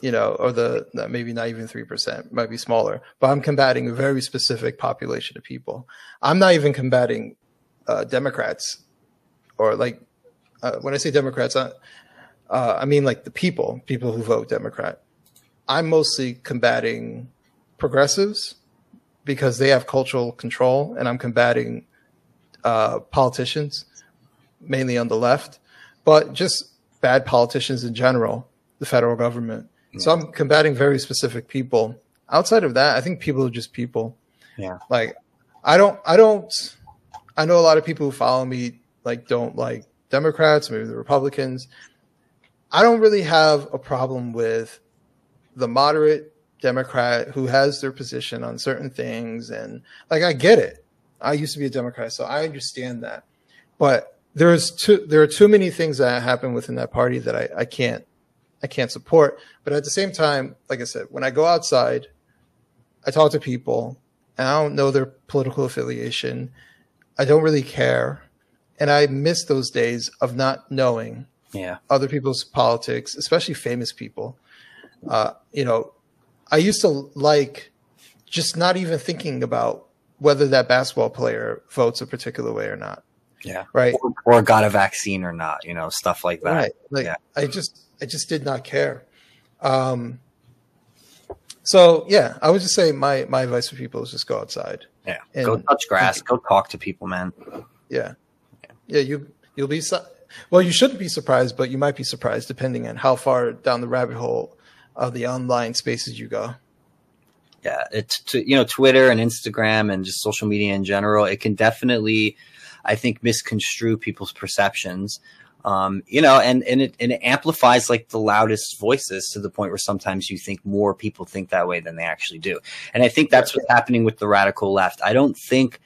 You know, or the maybe not even 3%, might be smaller, but I'm combating a very specific population of people. I'm not even combating Democrats, or like when I say Democrats, I mean like the people who vote Democrat. I'm mostly combating progressives because they have cultural control, and I'm combating politicians, mainly on the left, but just bad politicians in general, the federal government. So I'm combating very specific people. Outside of that, I think people are just people. Yeah. Like, I know a lot of people who follow me, like, don't like Democrats, maybe the Republicans. I don't really have a problem with the moderate Democrat who has their position on certain things. And like, I get it. I used to be a Democrat, so I understand that. But there are too many things that happen within that party that I can't support. But at the same time, like I said, when I go outside, I talk to people, and I don't know their political affiliation. I don't really care. And I miss those days of not knowing other people's politics, especially famous people. You know, I used to like just not even thinking about whether that basketball player votes a particular way or not. Yeah. Right. Or got a vaccine or not, you know, stuff like that. Right. Like, yeah. I just did not care. So yeah, I would just say my advice for people is just go outside. Yeah, go touch grass. Go talk to people, man. Yeah. You'll be you shouldn't be surprised, but you might be surprised depending on how far down the rabbit hole of the online spaces you go. Yeah, you know, Twitter and Instagram and just social media in general, it can definitely, I think, misconstrue people's perceptions. And it amplifies like the loudest voices to the point where sometimes you think more people think that way than they actually do. And I think that's what's happening with the radical left. I don't think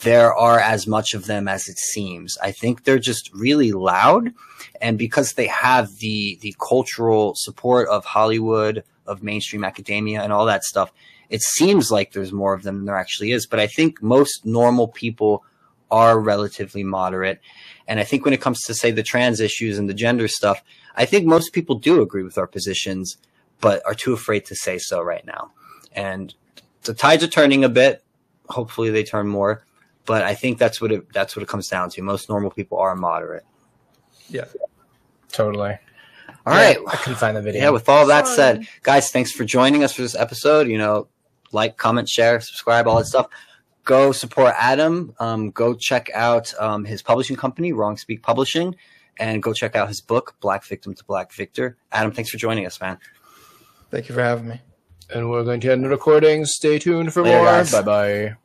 there are as much of them as it seems. I think they're just really loud. And because they have the cultural support of Hollywood, of mainstream academia and all that stuff, it seems like there's more of them than there actually is. But I think most normal people are relatively moderate. And I think when it comes to, say, the trans issues and the gender stuff, I think most people do agree with our positions, but are too afraid to say so right now. And the tides are turning a bit. Hopefully they turn more. But I think that's what it comes down to. Most normal people are moderate. Yeah, totally. All right. I couldn't find the video. Yeah, with all that said, guys, thanks for joining us for this episode. You know, like, comment, share, subscribe, all that stuff. Go support Adam. Go check out his publishing company, Wrong Speak Publishing, and go check out his book, Black Victim to Black Victor. Adam, thanks for joining us, man. Thank you for having me. And we're going to end the recording. Stay tuned for more. Bye-bye.